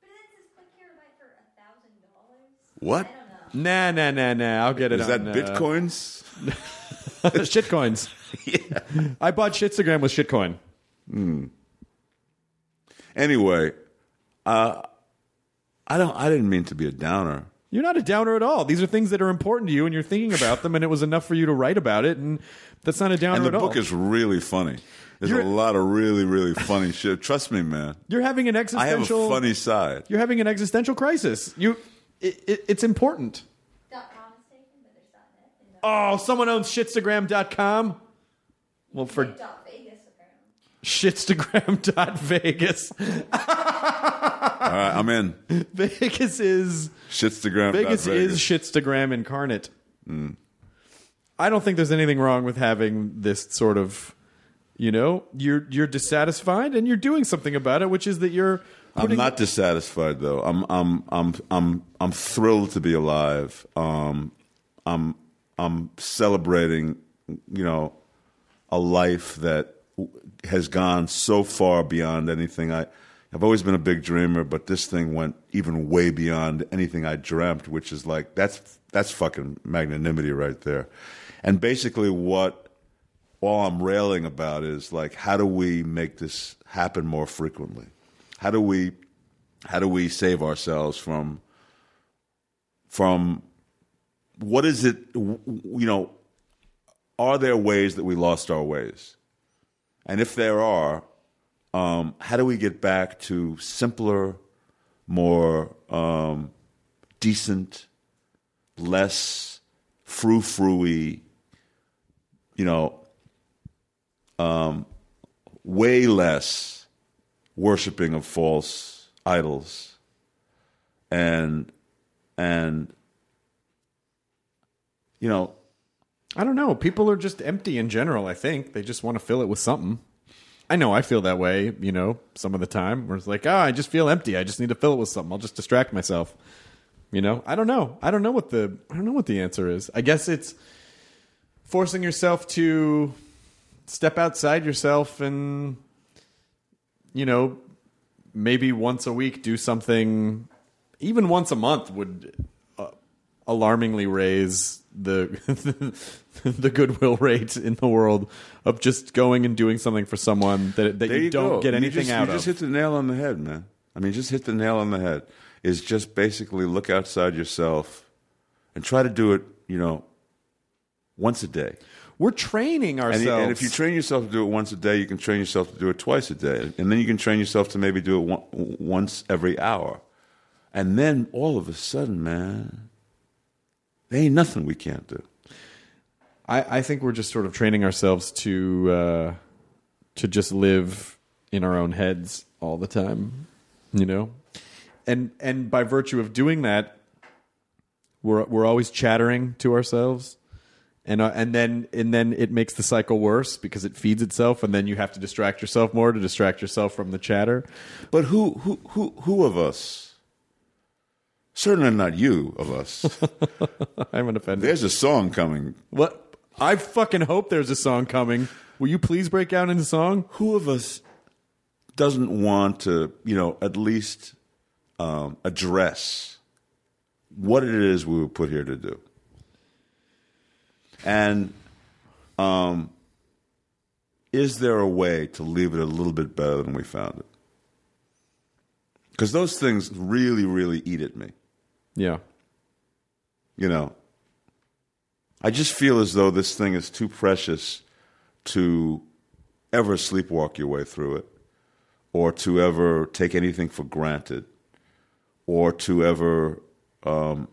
But it says click here to buy for a thousand dollars. What? I don't know. Nah, nah, nah, nah. I'll get it. Is on, that bitcoins? Uh... Shitcoins. Yeah. I bought shitstagram with shitcoin. Hmm. Anyway, uh, I don't. I didn't mean to be a downer. You're not a downer at all. These are things that are important to you, and you're thinking about them, and it was enough for you to write about it, and that's not a downer at all. And the book is really funny. There's you're, a lot of really, really funny shit. Trust me, man. You're having an existential... I have a funny side. You're having an existential crisis. You, it, it, It's important. Oh, someone owns shitstagram dot com? Well, for... Shitstagram dot Vegas. All right, I'm in. Vegas is... Shitstagram. Vegas, Vegas. is shitstagram incarnate. Mm. I don't think there's anything wrong with having this sort of, you know, you're you're dissatisfied and you're doing something about it, which is that you're... Putting... I'm not dissatisfied though. I'm I'm I'm I'm I'm thrilled to be alive. Um, I'm I'm celebrating, you know, a life that has gone so far beyond anything I... I've always been a big dreamer, but this thing went even way beyond anything I dreamt, which is like, that's that's fucking magnanimity right there. And basically what all I'm railing about is like, how do we make this happen more frequently? How do we how do we save ourselves from from what is it, you know, are there ways that we lost our ways? And if there are, um, how do we get back to simpler, more um, decent, less frou-frou-y, you know, um, way less worshiping of false idols, and and you know. I don't know. People are just empty in general, I think. They just want to fill it with something. I know I feel that way, you know, some of the time. Where it's like, oh, I just feel empty. I just need to fill it with something. I'll just distract myself. You know? I don't know. I don't know what the I don't know what the answer is. I guess it's forcing yourself to step outside yourself and, you know, maybe once a week do something. Even once a month would uh, alarmingly raise... The, the the goodwill rate in the world of just going and doing something for someone that that you, you don't go. get anything just, out you of. You just hit the nail on the head, man. I mean, just hit the nail on the head. Is just basically look outside yourself and try to do it, you know, once a day. We're training ourselves. And, and if you train yourself to do it once a day, you can train yourself to do it twice a day. And then you can train yourself to maybe do it one, once every hour. And then all of a sudden, man... There ain't nothing we can't do. I, I think we're just sort of training ourselves to uh, to just live in our own heads all the time, you know? And and by virtue of doing that, we're we're always chattering to ourselves. And uh, and then and then it makes the cycle worse because it feeds itself, and then you have to distract yourself more to distract yourself from the chatter. But who who who, who of us? Certainly not you of us. I'm an offender. There's a song coming. What? I fucking hope there's a song coming. Will you please break out into song? Who of us doesn't want to, you know, at least um, address what it is we were put here to do? And um, is there a way to leave it a little bit better than we found it? Because those things really, really eat at me. Yeah. You know, I just feel as though this thing is too precious to ever sleepwalk your way through it, or to ever take anything for granted, or to ever um,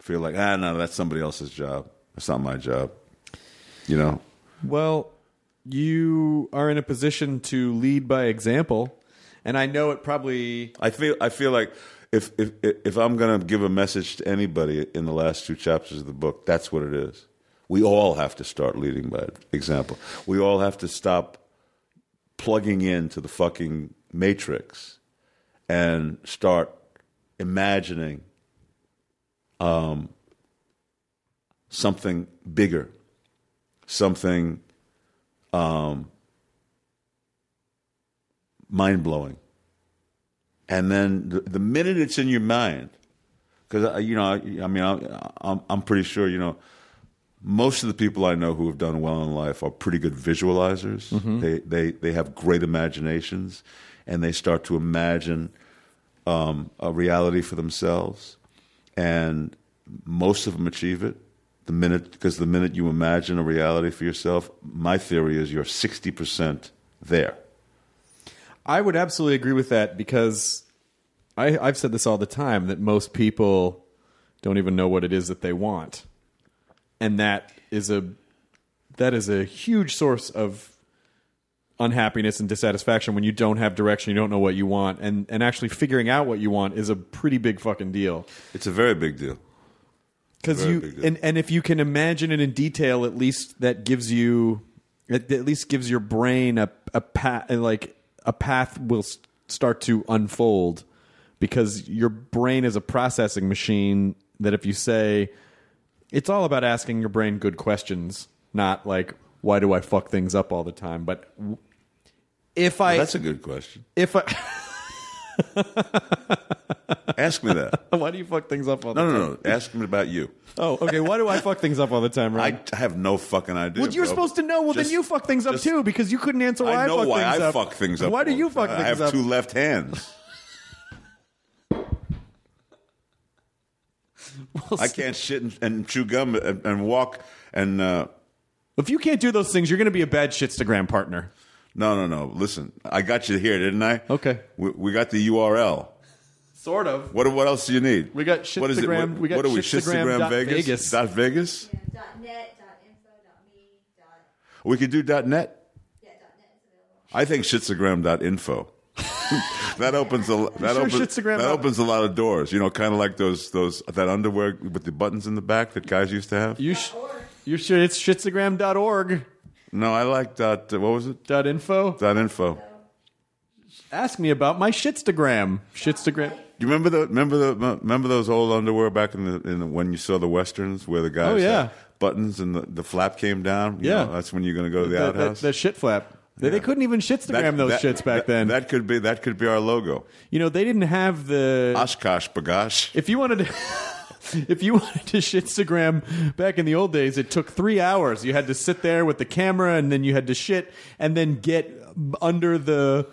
feel like, ah, no, that's somebody else's job. It's not my job, you know? Well, you are in a position to lead by example. And I know it probably... I feel I feel like if if if I'm going to give a message to anybody in the last two chapters of the book, that's what it is. We all have to start leading by example. We all have to stop plugging into the fucking matrix and start imagining um, something bigger, something... Um, mind-blowing. And then the, the minute it's in your mind, because, you know, I, I mean, I, I'm, I'm pretty sure, you know, most of the people I know who have done well in life are pretty good visualizers. Mm-hmm. They, they, they have great imaginations, and they start to imagine um, a reality for themselves. And most of them achieve it. The minute, because the minute you imagine a reality for yourself, my theory is you're sixty percent there. I would absolutely agree with that, because I, I've said this all the time, that most people don't even know what it is that they want. And that is a that is a huge source of unhappiness and dissatisfaction when you don't have direction, you don't know what you want. And, and actually figuring out what you want is a pretty big fucking deal. It's a very big deal. Because you and, and if you can imagine it in detail, at least that gives you, at least gives your brain a a path, like a path will start to unfold, because your brain is a processing machine that if you say, it's all about asking your brain good questions, not like, why do I fuck things up all the time? But if I, well, that's a good question. If I. Ask me that. Why do you fuck things up all the no, time? No, no, no. Ask me about you. Oh, okay. Why do I fuck things up all the time, Ron? I have no fucking idea. Well, you're bro. supposed to know. Well, just, then you fuck things up, just, too, because you couldn't answer why I, know I fuck why things I up. I know why I fuck things up. Why do you fuck I things up? I have two left hands. Well, I can't shit and, and chew gum and, and walk and... Uh, if you can't do those things, you're going to be a bad shitstagram partner. No, no, no. Listen, I got you here, didn't I? Okay. We, we got the U R L. Sort of. What What else do you need? We got shitstagram. What is it? What, we got what are we? Shitstagram dot Vegas. Vegas. Dot Vegas. Yeah, dot net. Dot info. Dot me. Dot. We could do dot net. Yeah, dot net is available. I think shitstagram dot info. That opens a that sure opens that opens a lot of doors. You know, kind of like those those that underwear with the buttons in the back that guys used to have. You sh- you sure it's shitstagram dot org? No, I like dot. What was it? Dot info. Dot info. Ask me about my shitstagram. Shitstagram. Do you remember the remember the remember those old underwear back in the in the, when you saw the westerns where the guys oh, yeah. had buttons and the, the flap came down? You yeah, know, that's when you're going to go to the, the outhouse. The shit flap. Yeah. They couldn't even shitstagram that, those that, shits back that, then. That could be that could be our logo. You know, they didn't have the Oshkosh Bagosh. If you wanted to, if you wanted to shitstagram back in the old days, it took three hours. You had to sit there with the camera, and then you had to shit, and then get under the.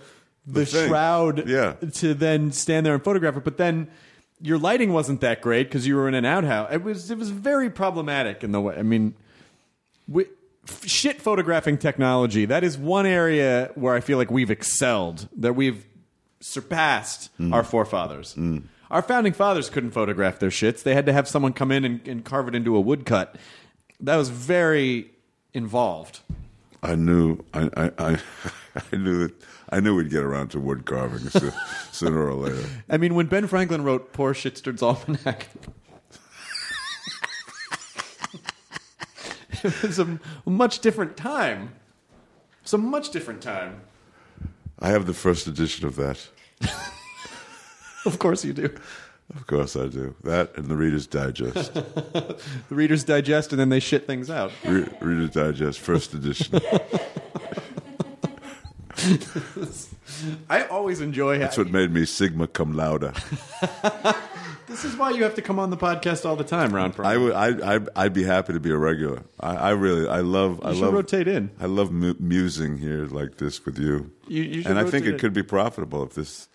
The, the shroud yeah. to then stand there and photograph it. But then your lighting wasn't that great because you were in an outhouse. It was it was very problematic in the way. I mean, we, f- shit photographing technology, that is one area where I feel like we've excelled, that we've surpassed mm. our forefathers. Mm. Our founding fathers couldn't photograph their shits. They had to have someone come in and, and carve it into a woodcut. That was very involved. I knew I I, I, I knew that I knew we'd get around to wood carving so, sooner or later. I mean, when Ben Franklin wrote Poor Shitsterd's Almanac, it was a much different time. It's a much different time. I have the first edition of that. Of course you do. Of course I do. That and the Reader's Digest. The Reader's Digest, and then they shit things out. Re- Reader's Digest, first edition. I always enjoy. That's what made me sigma cum laude. This is why you have to come on the podcast all the time, Ron Perlman. I would. I, I, I'd be happy to be a regular. I, I really. I love. You I should love, rotate in. I love mu- musing here like this with you. You, you should. And I think it in. could be profitable if this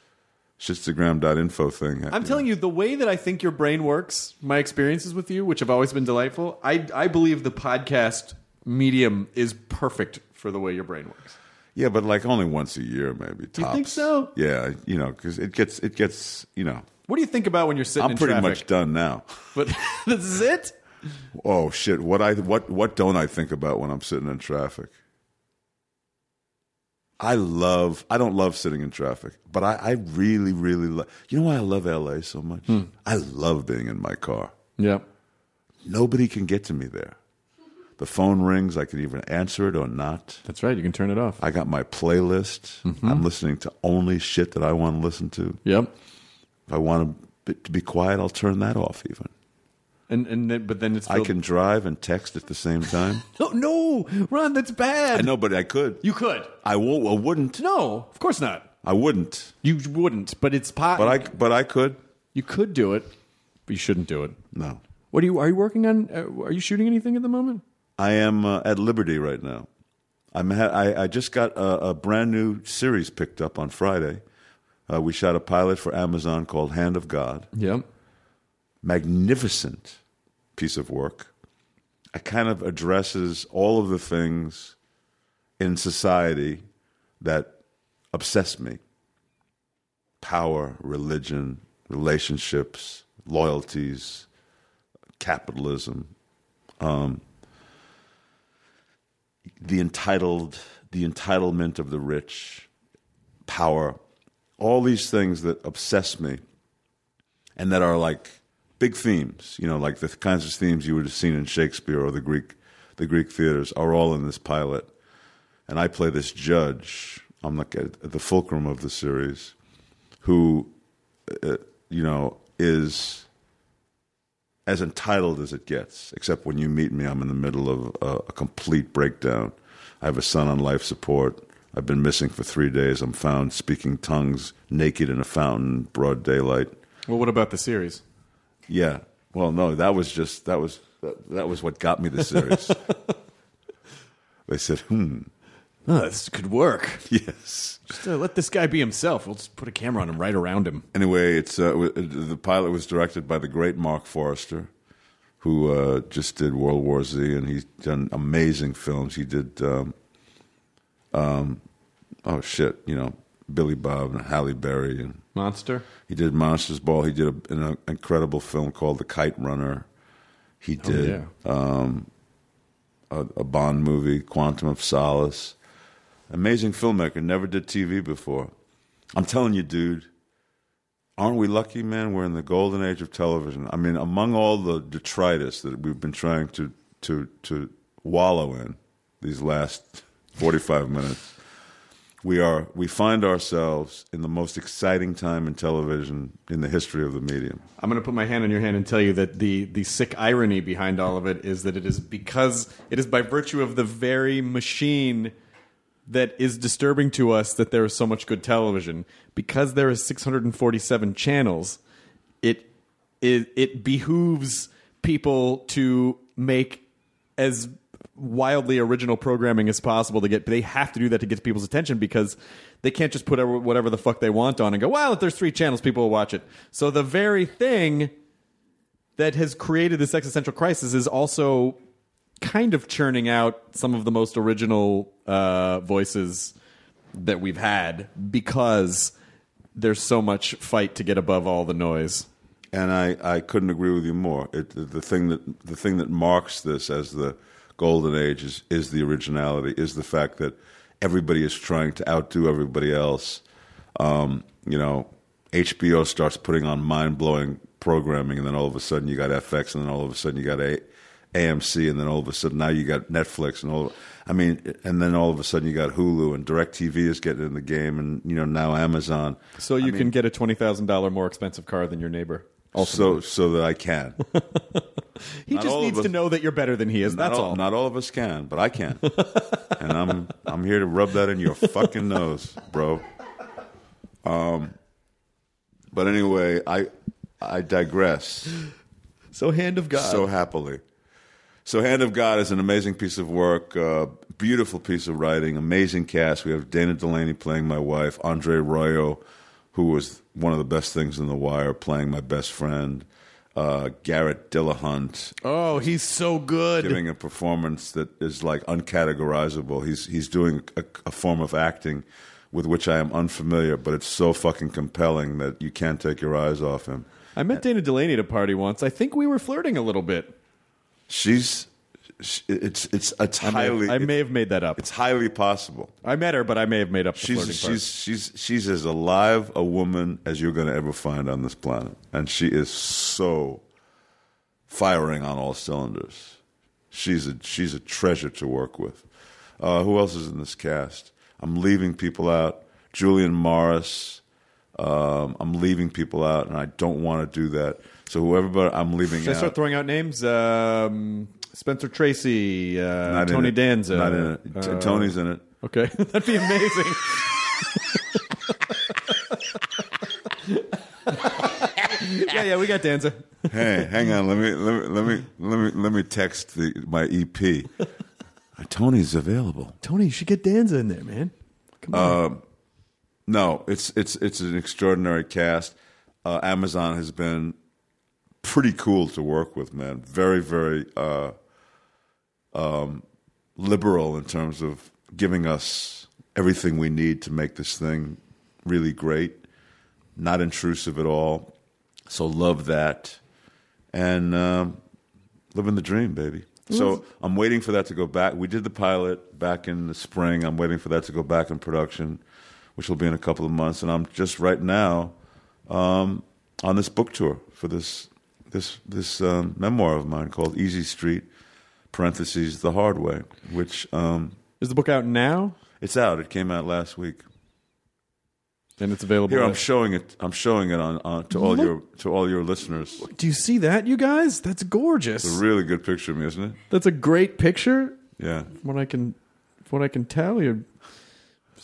shitstagram dot info thing. I'm telling know. you, the way that I think your brain works, my experiences with you, which have always been delightful. I I believe the podcast medium is perfect for the way your brain works. Yeah, but like only once a year, maybe. Tops. You think so? Yeah, you know, because it gets, it gets, you know, What do you think about when you're sitting I'm in traffic? I'm pretty much done now. But this is it? Oh, shit. What I what what don't I think about when I'm sitting in traffic? I love, I don't love sitting in traffic, but I, I really, really love, you know why I love L A so much? Hmm. I love being in my car. Yeah. Nobody can get to me there. The phone rings, I can either answer it or not. That's right, you can turn it off. I got my playlist. Mm-hmm. I'm listening to only shit that I want to listen to. Yep. If I want to be quiet, I'll turn that off even. And and then, but then it's filled. I can drive and text at the same time. no, no, Ron, that's bad. I know, but I could. You could. I won't. I wouldn't. No, of course not. I wouldn't. You wouldn't, but it's pot. But I, but I could. You could do it, but you shouldn't do it. No. What are you? Are you working on? Are you shooting anything at the moment? I am uh, at Liberty right now. I'm. Ha- I, I just got a, a brand new series picked up on Friday. Uh, we shot a pilot for Amazon called Hand of God. Yep. Magnificent piece of work. It kind of addresses all of the things in society that obsess me. Power, religion, relationships, loyalties, capitalism, um, the entitled, the entitlement of the rich, power, all these things that obsess me and that are like big themes, you know, like the kinds of themes you would have seen in Shakespeare or the Greek, the Greek theaters are all in this pilot. And I play this judge, I'm like at the fulcrum of the series, who, uh, you know, is as entitled as it gets. Except when you meet me, I'm in the middle of a, a complete breakdown. I have a son on life support. I've been missing for three days. I'm found speaking tongues, naked in a fountain, broad daylight. Well, what about the series? Yeah. Well, no, that was just, that was that, that was what got me the series. They said, hmm. Oh, this could work. Yes. Just uh, let this guy be himself. We'll just put a camera on him right around him. Anyway, it's uh, the pilot was directed by the great Mark Forrester, who uh, just did World War Z, and he's done amazing films. He did, um, um, oh, shit, you know, Billy Bob and Halle Berry and Monster. He did Monsters Ball. He did a, an incredible film called The Kite Runner. He did oh, yeah. um, a, a Bond movie, Quantum of Solace. Amazing filmmaker. Never did T V before. I'm telling you, dude, aren't we lucky, man? We're in the golden age of television. I mean, among all the detritus that we've been trying to to to wallow in these last forty-five minutes. We are. We find ourselves in the most exciting time in television in the history of the medium. I'm going to put my hand on your hand and tell you that the, the sick irony behind all of it is that it is because it is by virtue of the very machine that is disturbing to us that there is so much good television. Because there is six hundred forty-seven channels, it it, it behooves people to make as wildly original programming as possible to get. They have to do that to get people's attention because they can't just put whatever the fuck they want on and go, well, if there's three channels, people will watch it. So the very thing that has created this existential crisis is also kind of churning out some of the most original uh, voices that we've had because there's so much fight to get above all the noise. And I, I couldn't agree with you more. It, the thing that the thing that marks this as the golden age is, is the originality, is the fact that everybody is trying to outdo everybody else. Um, you know, H B O starts putting on mind-blowing programming, and then all of a sudden you got F X, and then all of a sudden you got a- AMC, and then all of a sudden now you got Netflix, and all. Of, I mean, and then all of a sudden you got Hulu, and DirecTV is getting in the game, and you know now Amazon. So you I mean, can get a twenty thousand dollars more expensive car than your neighbor. Also, so, so that I can. He not just needs us, to know that you're better than he is. That's all, all. Not all of us can, but I can, and I'm I'm here to rub that in your fucking nose, bro. Um, but anyway, I I digress. So, Hand of God, so happily. So, Hand of God is an amazing piece of work, uh, beautiful piece of writing, amazing cast. We have Dana Delaney playing my wife, Andre Royo, who was one of the best things in The Wire, playing my best friend. Uh, Garrett Dillahunt. Oh, he's so good. Giving a performance that is like uncategorizable. He's he's doing a, a form of acting with which I am unfamiliar, but it's so fucking compelling that you can't take your eyes off him. I met Dana Delaney at a party once. I think we were flirting a little bit. She's... It's it's it's highly. I may, I may have made that up. It's highly possible. I met her, but I may have made up. The she's she's part. she's she's as alive a woman as you're going to ever find on this planet, and she is so firing on all cylinders. She's a she's a treasure to work with. Uh, who else is in this cast? I'm leaving people out. Julian Morris. Um, I'm leaving people out, and I don't want to do that. So whoever I'm leaving Should out. Should I start throwing out names? Um, Spencer Tracy, uh, Tony Danza. Not in it. Uh, Tony's in it. Okay. That'd be amazing. yeah, yeah, we got Danza. Hey, hang on. Let me let me let me let me let me text the, my E P. Tony's available. Tony, you should get Danza in there, man. Come on. Uh, no, it's it's it's an extraordinary cast. Uh, Amazon has been pretty cool to work with, man. Very, very uh, um, liberal in terms of giving us everything we need to make this thing really great. Not intrusive at all. So love that. And um, living the dream, baby. So I'm waiting for that to go back. We did the pilot back in the spring. I'm waiting for that to go back in production, which will be in a couple of months. And I'm just right now um, on this book tour for this this this um, memoir of mine called Easy Street, parentheses, the hard way, which... Um, Is the book out now? It's out. It came out last week. And it's available. Here, I'm showing it. I'm showing it on, on to all Look, your to all your listeners. Do you see that, you guys? That's gorgeous. It's a really good picture of me, isn't it? That's a great picture. Yeah. From what I can, from what I can tell, you're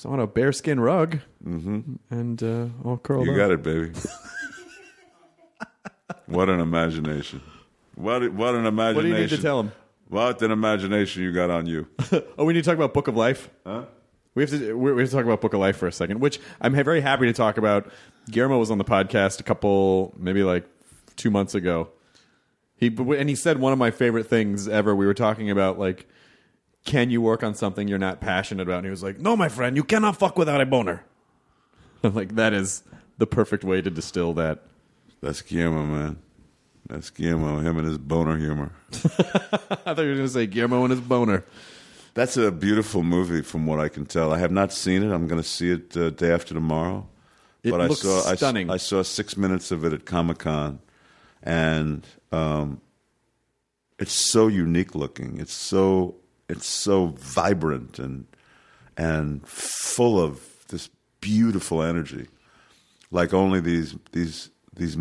on a bearskin rug, mm-hmm. and uh, all curled you up. You got it, baby. What an imagination! What what an imagination! What do you need to tell him? What an imagination you got on you. Oh, we need to talk about Book of Life, huh? We have to we have to talk about Book of Life for a second, which I'm very happy to talk about. Guillermo was on the podcast a couple, maybe like two months ago. He and he said one of my favorite things ever. We were talking about like, can you work on something you're not passionate about? And he was like, "No, my friend, you cannot fuck without a boner." I'm like, that is the perfect way to distill that. That's Guillermo, man. That's Guillermo. Him and his boner humor. I thought you were going to say Guillermo and his boner. That's a beautiful movie, from what I can tell. I have not seen it. I'm going to see it uh, day after tomorrow. It but looks I saw, stunning. I, I saw six minutes of it at Comic-Con, and um, it's so unique looking. It's so it's so vibrant and and full of this beautiful energy, like only these these these.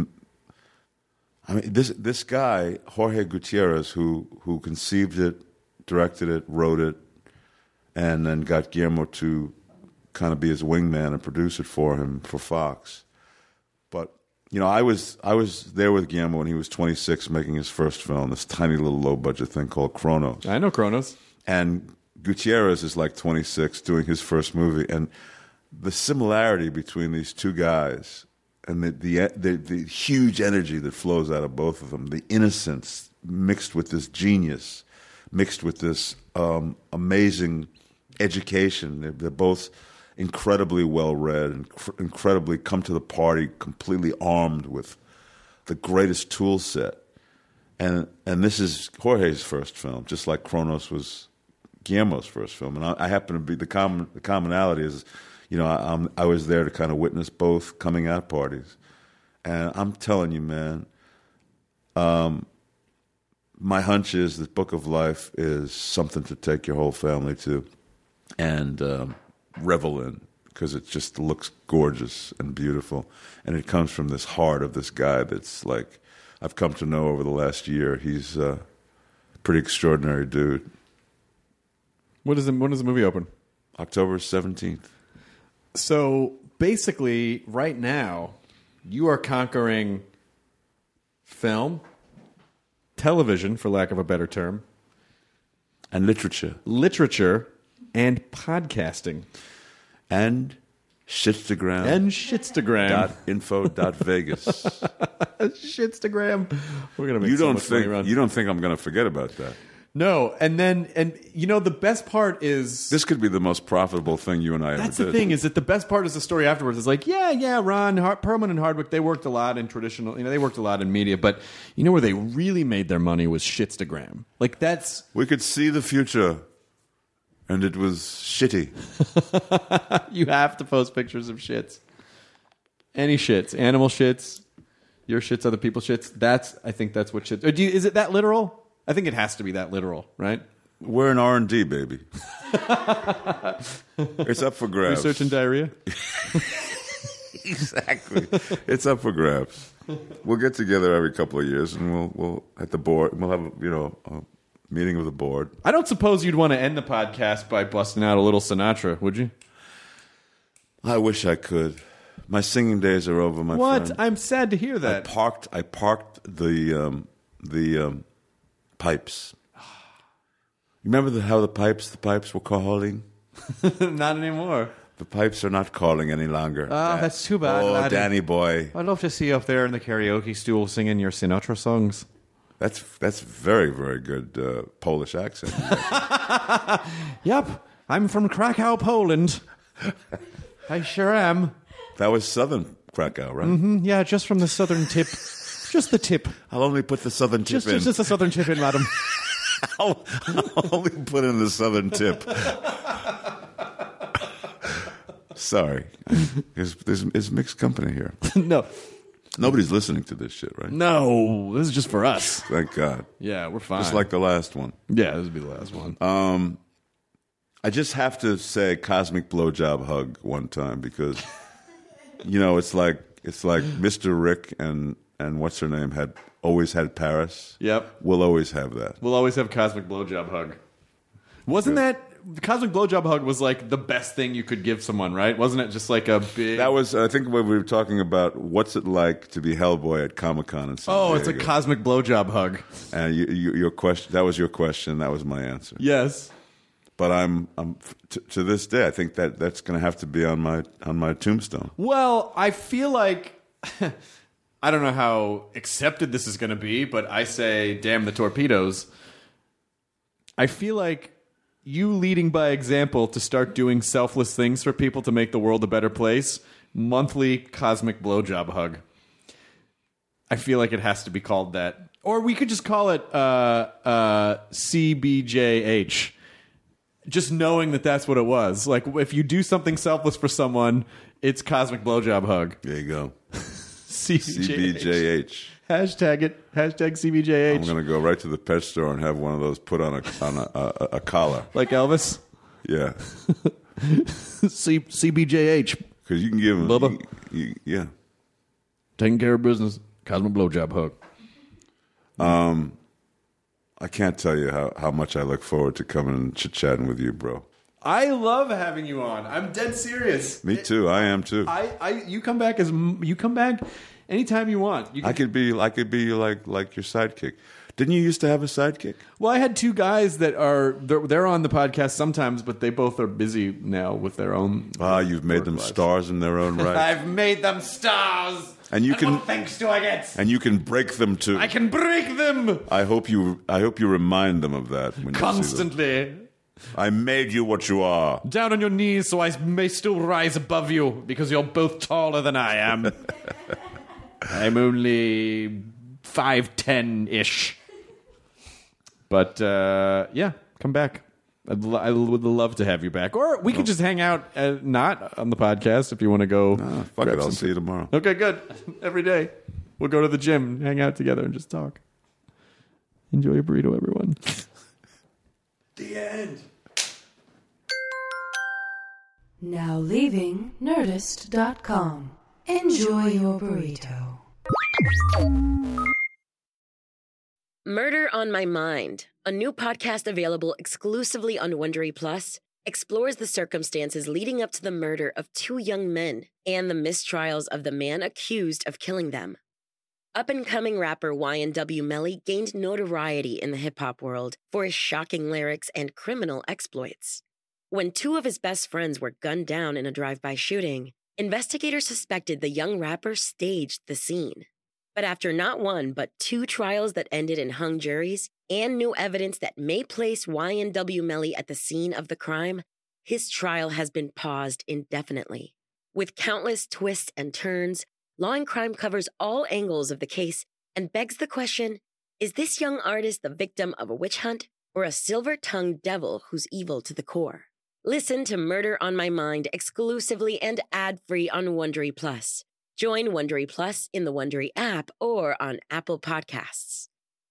I mean, this this guy Jorge Gutierrez, who who conceived it, directed it, wrote it. And then got Guillermo to kind of be his wingman and produce it for him for Fox. But you know, I was I was there with Guillermo when he was twenty-six, making his first film, this tiny little low budget thing called Cronos. I know Cronos. And Gutierrez is like twenty-six, doing his first movie, and the similarity between these two guys and the the the, the huge energy that flows out of both of them, the innocence mixed with this genius, mixed with this um, amazing education. They're both incredibly well-read and inc- incredibly come to the party completely armed with the greatest tool set. And and this is Jorge's first film, just like Cronos was Guillermo's first film. And I, I happen to be, the common the commonality is, you know, I, I'm, I was there to kind of witness both coming out parties. And I'm telling you, man, um, my hunch is that Book of Life is something to take your whole family to and um, revel in, because it just looks gorgeous and beautiful. And it comes from this heart of this guy that's like, I've come to know over the last year. He's a pretty extraordinary dude. When does the, when does the movie open? October seventeenth. So basically, right now, you are conquering film, television, for lack of a better term. And literature. Literature. And podcasting. And shitstagram. And shitstagram. Dot info dot Vegas. Shitstagram. We're gonna make you so don't much think, money run. You don't think I'm going to forget about that? No, and then, and you know, the best part is... This could be the most profitable thing you and I ever did. That's the thing, is that the best part is the story afterwards. It's like, yeah, yeah, Ron Har- Perlman and Hardwick, they worked a lot in traditional... You know, they worked a lot in media, but you know where they really made their money was Shitstagram. Like, that's... We could see the future, and it was shitty. You have to post pictures of shits. Any shits. Animal shits. Your shits, other people's shits. That's... I think that's what shits... Or do you, is it that literal? I think it has to be that literal, right? We're in R and D, baby. It's up for grabs. Research and diarrhea? Exactly. It's up for grabs. We'll get together every couple of years, and we'll we'll at the board. We'll have you know a meeting with the board. I don't suppose you'd want to end the podcast by busting out a little Sinatra, would you? I wish I could. My singing days are over, my what? friend. What? I'm sad to hear that. I parked. I parked the um, the. Um, Pipes. Remember the, how the pipes, the pipes were calling? Not anymore. The pipes are not calling any longer. Oh, that, that's too bad. Oh, I Danny boy. I'd love to see you up there in the karaoke stool singing your Sinatra songs. That's that's very, very good uh, Polish accent. Yep. I'm from Krakow, Poland. I sure am. That was southern Krakow, right? Mm-hmm. Yeah, just from the southern tip. Just the tip. I'll only put the southern tip just, in. Just, just the southern tip in, madam. I'll, I'll only put in the southern tip. Sorry. There's, there's, there's mixed company here. No. Nobody's listening to this shit, right? No. This is just for us. Thank God. Yeah, we're fine. Just like the last one. Yeah, this would be the last one. Um, I just have to say cosmic blowjob hug one time because, you know, it's like it's like Mister Rick and... And what's her name had always had Paris. Yep. We'll always have that. We'll always have Cosmic Blowjob Hug. Wasn't Good. that the Cosmic Blowjob Hug was like the best thing you could give someone, right? Wasn't it just like a big... That was, I think, when we were talking about what's it like to be Hellboy at Comic-Con and San Diego. Oh, it's a Cosmic Blowjob Hug. And you, you, your question, that was your question. That was my answer. Yes. But I'm, I'm t- to this day, I think that that's going to have to be on my on my tombstone. Well, I feel like. I don't know how accepted this is going to be, but I say, damn the torpedoes. I feel like you leading by example to start doing selfless things for people to make the world a better place. Monthly cosmic blowjob hug. I feel like it has to be called that. Or we could just call it uh, uh, C B J H. Just knowing that that's what it was. Like, if you do something selfless for someone, it's cosmic blowjob hug. There you go. C B J H. C B J H. Hashtag it. Hashtag C B J H. I'm going to go right to the pet store and have one of those put on a on a, a, a collar. Like Elvis? Yeah. C- CBJH. Because you can give them... Bubba. You, you, yeah. Taking care of business. Cosmic blowjob hug. Um, I can't tell you how, how much I look forward to coming and chit-chatting with you, bro. I love having you on. I'm dead serious. Me too. I am too. I, I you come back as you come back anytime you want. You can, I could be I could be like like your sidekick. Didn't you used to have a sidekick? Well, I had two guys that are they're, they're on the podcast sometimes, but they both are busy now with their own. Ah, you've made them lives. Stars in their own right. I've made them stars. And you and can. What thanks do I get? And you can break them too. I can break them. I hope you. I hope you remind them of that when constantly. You see them. I made you what you are. Down on your knees so I may still rise above you because you're both taller than I am. I'm only five ten-ish. But, uh, yeah, come back. I'd lo- I would love to have you back. Or we could just hang out uh, not on the podcast if you want to go. Nah, fuck it, I'll some... see you tomorrow. Okay, good. Every day. We'll go to the gym, hang out together, and just talk. Enjoy your burrito, everyone. The end. Now leaving Nerdist dot com. Enjoy your burrito. Murder on My Mind, a new podcast available exclusively on Wondery Plus, explores the circumstances leading up to the murder of two young men and the mistrials of the man accused of killing them. Up-and-coming rapper Y N W Melly gained notoriety in the hip-hop world for his shocking lyrics and criminal exploits. When two of his best friends were gunned down in a drive-by shooting, investigators suspected the young rapper staged the scene. But after not one, but two trials that ended in hung juries and new evidence that may place Y and W Melly at the scene of the crime, his trial has been paused indefinitely. With countless twists and turns, Law and Crime covers all angles of the case and begs the question, is this young artist the victim of a witch hunt or a silver-tongued devil who's evil to the core? Listen to Murder on My Mind exclusively and ad-free on Wondery Plus. Join Wondery Plus in the Wondery app or on Apple Podcasts.